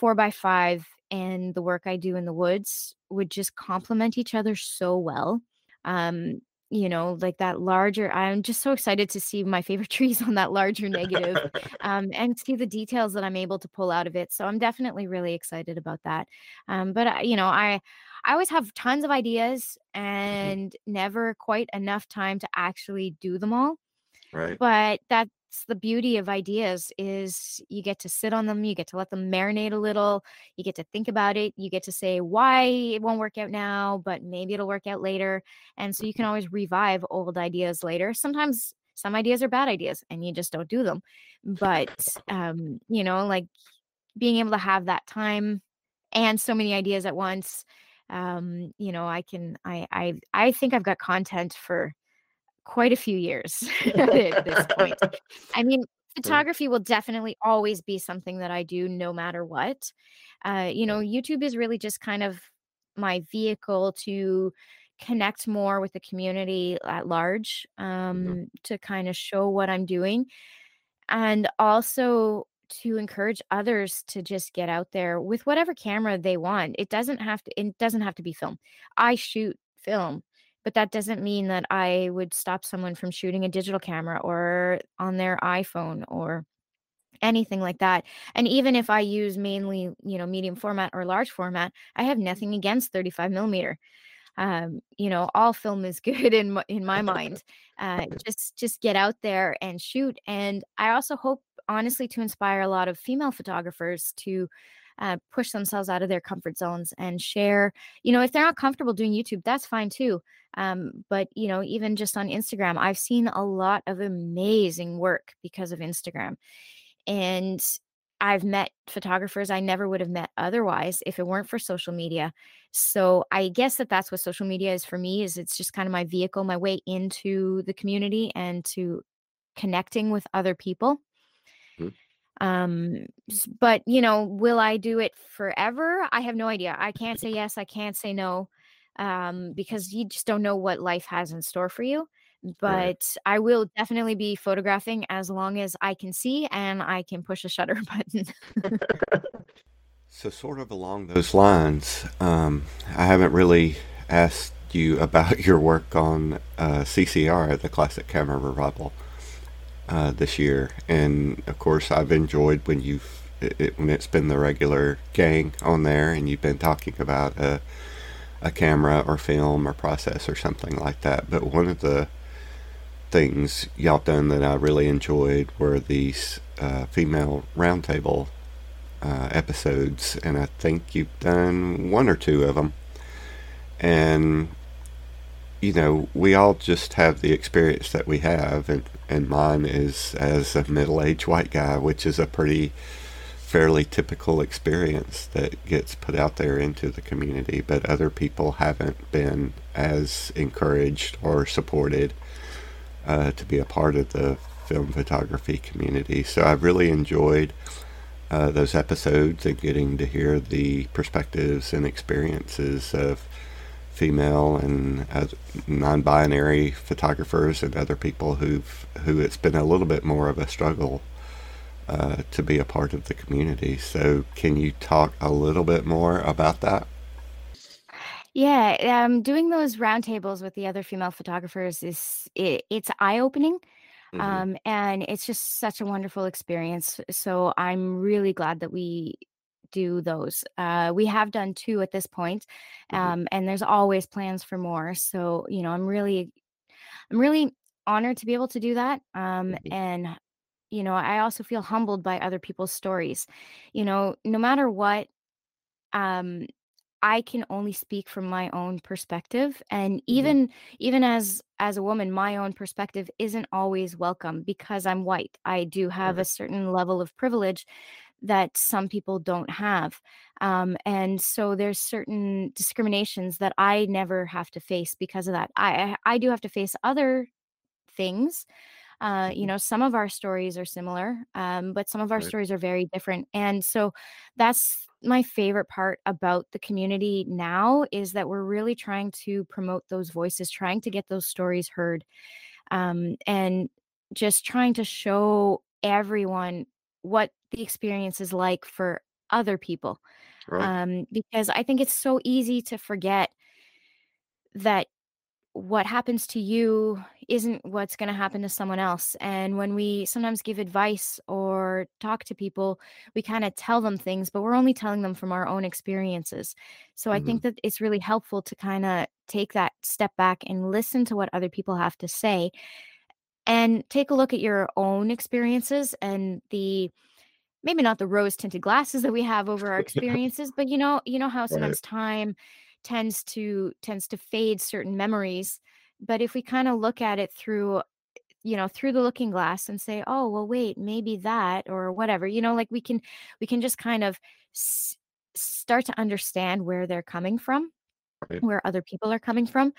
4x5 and the work I do in the woods would just complement each other so well. Like that larger, I'm just so excited to see my favorite trees on that larger negative, and see the details that I'm able to pull out of it. So I'm definitely really excited about that. But I always have tons of ideas and never quite enough time to actually do them all. Right. But that's the beauty of ideas, is you get to sit on them, you get to let them marinate a little, you get to think about it, you get to say why it won't work out now, but maybe it'll work out later. And so you can always revive old ideas later. Sometimes some ideas are bad ideas and you just don't do them. But, like being able to have that time and so many ideas at once, I think I've got content for quite a few years at this point. I mean, photography will definitely always be something that I do no matter what. YouTube is really just kind of my vehicle to connect more with the community at large, to kind of show what I'm doing. And also to encourage others to just get out there with whatever camera they want. It doesn't have to be film. I shoot film, but that doesn't mean that I would stop someone from shooting a digital camera or on their iPhone or anything like that. And even if I use mainly, you know, medium format or large format, I have nothing against 35 millimeter. You know, all film is good in my mind. Just get out there and shoot. And I also hope, honestly, to inspire a lot of female photographers to push themselves out of their comfort zones and share, you know, if they're not comfortable doing YouTube, that's fine too. But, you know, even just on Instagram, I've seen a lot of amazing work because of Instagram. And I've met photographers I never would have met otherwise if it weren't for social media. So I guess that's what social media is for me, is it's just kind of my vehicle, my way into the community and to connecting with other people. Mm-hmm. But, you know, will I do it forever? I have no idea. I can't say yes. I can't say no, because you just don't know what life has in store for you. But I will definitely be photographing as long as I can see and I can push a shutter button. So sort of along those lines, I haven't really asked you about your work on CCR at the Classic Camera Revival this year. And of course, I've enjoyed when it's been the regular gang on there and you've been talking about a camera or film or process or something like that. But one of the things y'all done that I really enjoyed were these female roundtable episodes, and I think you've done one or two of them. And you know, we all just have the experience that we have, and mine is as a middle-aged white guy, which is a pretty fairly typical experience that gets put out there into the community, but other people haven't been as encouraged or supported to be a part of the film photography community. So I really enjoyed those episodes and getting to hear the perspectives and experiences of female and non-binary photographers and other people who it's been a little bit more of a struggle to be a part of the community. So can you talk a little bit more about that? Yeah, doing those roundtables with the other female photographers it's eye-opening. Mm-hmm. And it's just such a wonderful experience. So I'm really glad that we do those. We have done two at this point, mm-hmm. and there's always plans for more. So, you know, I'm really honored to be able to do that. Mm-hmm. And you know, I also feel humbled by other people's stories. You know, no matter what, I can only speak from my own perspective. And even as a woman, my own perspective isn't always welcome because I'm white. I do have a certain level of privilege that some people don't have. And so there's certain discriminations that I never have to face because of that. I do have to face other things. You know, some of our stories are similar, but some of our stories are very different. And so that's my favorite part about the community now, is that we're really trying to promote those voices, trying to get those stories heard, and just trying to show everyone what the experience is like for other people. Right. Because I think it's so easy to forget that what happens to you isn't what's going to happen to someone else. And when we sometimes give advice or talk to people, we kind of tell them things, but we're only telling them from our own experiences. So mm-hmm. I think that it's really helpful to kind of take that step back and listen to what other people have to say and take a look at your own experiences and the, maybe not the rose tinted glasses that we have over our experiences, but you know how sometimes time tends to fade certain memories. But if we kind of look at it through, you know, through the looking glass and say, oh, well, wait, maybe that or whatever, you know, like we can just kind of start to understand where they're coming from, right, where other people are coming from.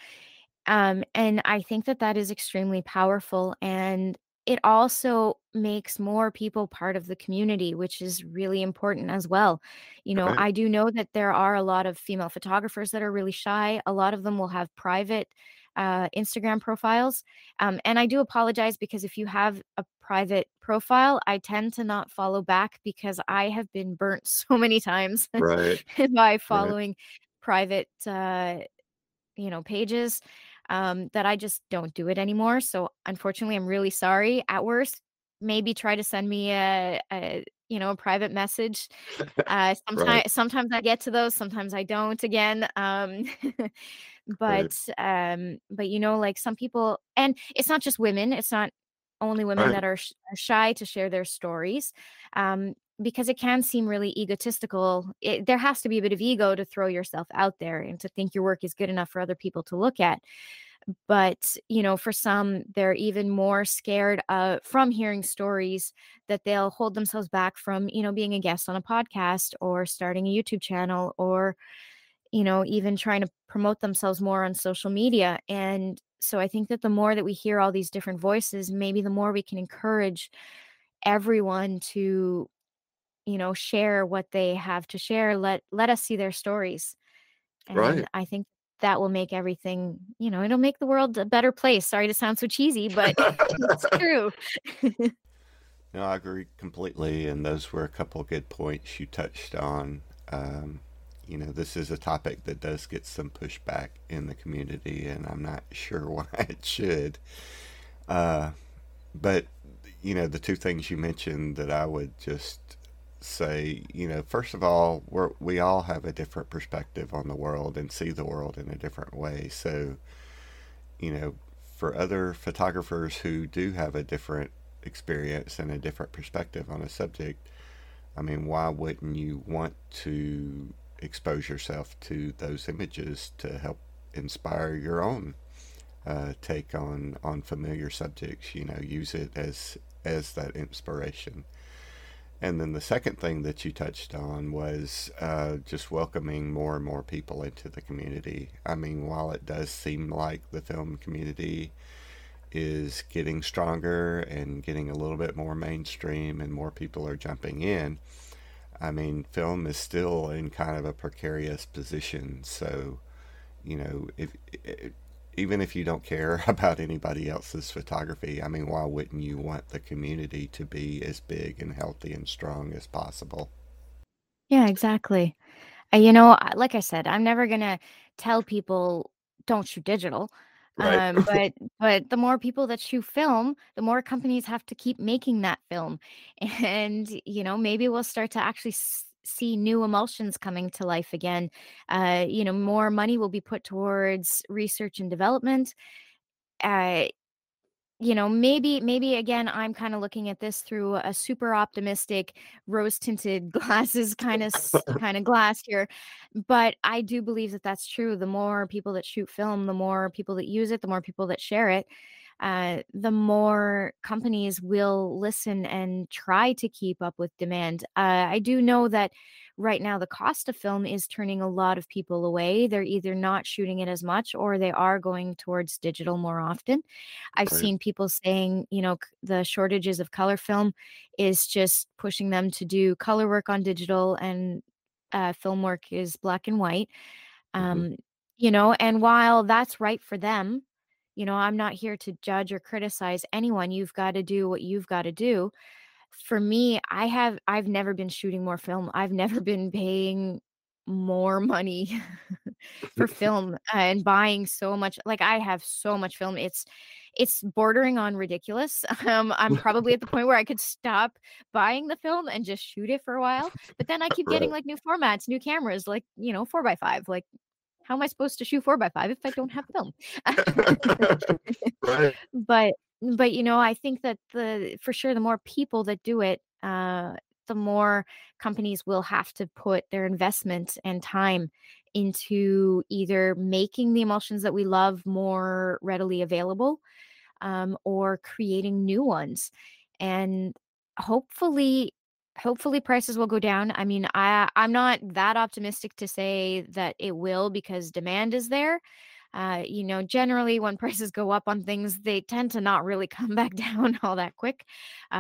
And I think that is extremely powerful. And it also makes more people part of the community, which is really important as well. You know, okay. I do know that there are a lot of female photographers that are really shy. A lot of them will have private Instagram profiles. And I do apologize because if you have a private profile, I tend to not follow back because I have been burnt so many times right. by following private, you know, pages that I just don't do it anymore. So unfortunately, I'm really sorry. At worst, maybe try to send me a you know, a private message. Sometimes, sometimes I get to those, sometimes I don't again. But you know, like some people, and it's not just women, it's not only women that are shy to share their stories, because it can seem really egotistical. There has to be a bit of ego to throw yourself out there and to think your work is good enough for other people to look at. But, you know, for some, they're even more scared from hearing stories that they'll hold themselves back from, you know, being a guest on a podcast or starting a YouTube channel or, you know, even trying to promote themselves more on social media. And so I think that the more that we hear all these different voices, maybe the more we can encourage everyone to, you know, share what they have to share. Let us see their stories. And I think that will make everything, you know, it'll make the world a better place. Sorry to sound so cheesy, but it's true. No, I agree completely. And those were a couple of good points you touched on. You know, this is a topic that does get some pushback in the community, and I'm not sure why it should. But, you know, the two things you mentioned that I would just say, you know, first of all, we all have a different perspective on the world and see the world in a different way. So, you know, for other photographers who do have a different experience and a different perspective on a subject, I mean, why wouldn't you want to expose yourself to those images to help inspire your own take on familiar subjects? You know, use it as that inspiration. And then the second thing that you touched on was just welcoming more and more people into the community. I mean, while it does seem like the film community is getting stronger and getting a little bit more mainstream and more people are jumping in, I mean, film is still in kind of a precarious position. So, you know, even if you don't care about anybody else's photography, I mean, why wouldn't you want the community to be as big and healthy and strong as possible? Yeah, exactly. You know, like I said, I'm never going to tell people don't shoot digital. But the more people that shoot film, the more companies have to keep making that film. And, you know, maybe we'll start to actually see new emulsions coming to life again. You know, more money will be put towards research and development. You know, maybe again, I'm kind of looking at this through a super optimistic, rose-tinted glasses kind of glass here. But I do believe that that's true. The more people that shoot film, the more people that use it, the more people that share it, the more companies will listen and try to keep up with demand. I do know that right now the cost of film is turning a lot of people away. They're either not shooting it as much or they are going towards digital more often. I've seen people saying, you know, the shortages of color film is just pushing them to do color work on digital and film work is black and white. You know, and while that's right for them, you know, I'm not here to judge or criticize anyone. You've got to do what you've got to do. For me, I've never been shooting more film. I've never been paying more money for film and buying so much. Like, I have so much film. It's bordering on ridiculous. I'm probably at the point where I could stop buying the film and just shoot it for a while. But then I keep getting like new formats, new cameras, like, you know, 4x5, like, how am I supposed to shoot 4x5 if I don't have film? But, you know, I think that for sure, the more people that do it, the more companies will have to put their investment and time into either making the emulsions that we love more readily available, or creating new ones. And hopefully prices will go down. I mean, I'm not that optimistic to say that it will because demand is there. You know, generally when prices go up on things, they tend to not really come back down all that quick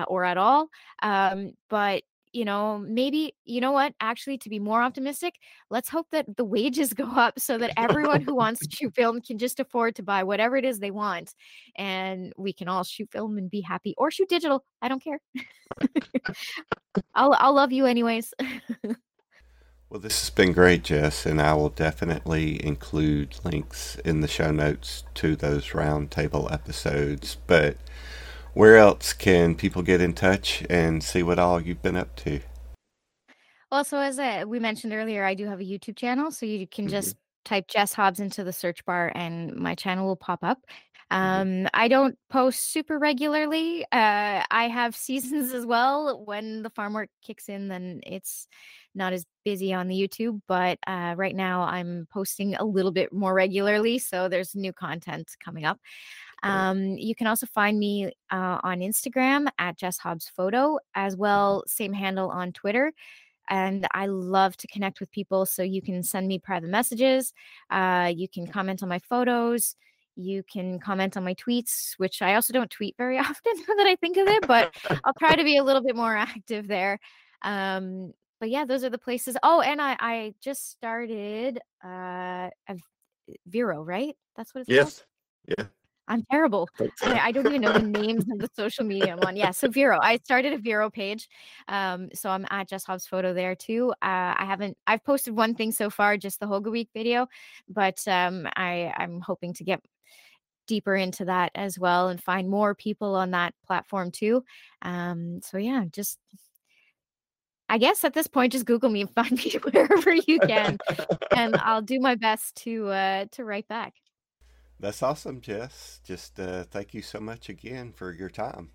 or at all. But, you know, maybe, you know what, actually, to be more optimistic, let's hope that the wages go up so that everyone who wants to shoot film can just afford to buy whatever it is they want. And we can all shoot film and be happy, or shoot digital. I don't care. I'll love you anyways. Well, this has been great, Jess, and I will definitely include links in the show notes to those roundtable episodes. But where else can people get in touch and see what all you've been up to? Well, so as we mentioned earlier, I do have a YouTube channel, so you can just type Jess Hobbs into the search bar and my channel will pop up. I don't post super regularly. I have seasons as well. When the farm work kicks in, then it's not as busy on the YouTube, but right now I'm posting a little bit more regularly. So there's new content coming up. You can also find me on Instagram at Jess Hobbs Photo as well. Same handle on Twitter. And I love to connect with people. So you can send me private messages. You can comment on my photos. You can comment on my tweets, which I also don't tweet very often that I think of it, but I'll try to be a little bit more active there. But yeah, those are the places. Oh, and I just started Vero, right? That's what it's called? Yes. Yeah. I'm terrible. I don't even know the names of the social media I'm on. Yeah, so Vero. I started a Vero page. So I'm at Jess Hobbs Photo there too. I've posted one thing so far, just the Hoga Week video, but I'm hoping to get deeper into that as well and find more people on that platform too. So yeah, just, I guess at this point, just Google me and find me wherever you can, and I'll do my best to write back. That's awesome, Jess. Just thank you so much again for your time.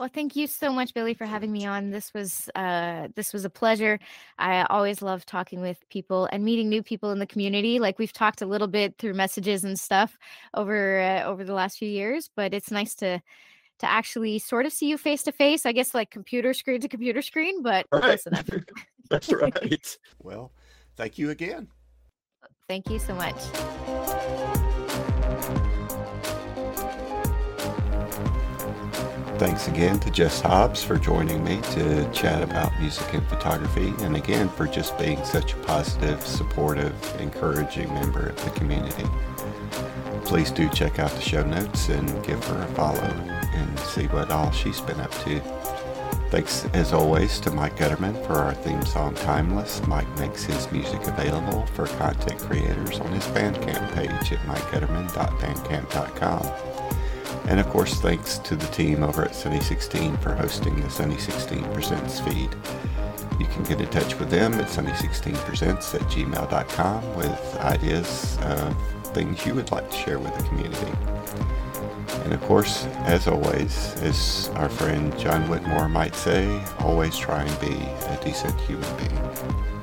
Well, thank you so much, Billy, for having me on. This was a pleasure. I always love talking with people and meeting new people in the community. Like, we've talked a little bit through messages and stuff over the last few years, but it's nice to actually sort of see you face to face. I guess like computer screen to computer screen, but close enough. That's right. Well, thank you again. Thank you so much. Thanks again to Jess Hobbs for joining me to chat about music and photography, and again for just being such a positive, supportive, encouraging member of the community. Please do check out the show notes and give her a follow and see what all she's been up to. Thanks as always to Mike Gutterman for our theme song Timeless. Mike makes his music available for content creators on his Bandcamp page at mikegutterman.bandcamp.com. And of course, thanks to the team over at Sunny16 for hosting the Sunny16 Presents feed. You can get in touch with them at sunny16presents@gmail.com with ideas of things you would like to share with the community. And of course, as always, as our friend John Whitmore might say, always try and be a decent human being.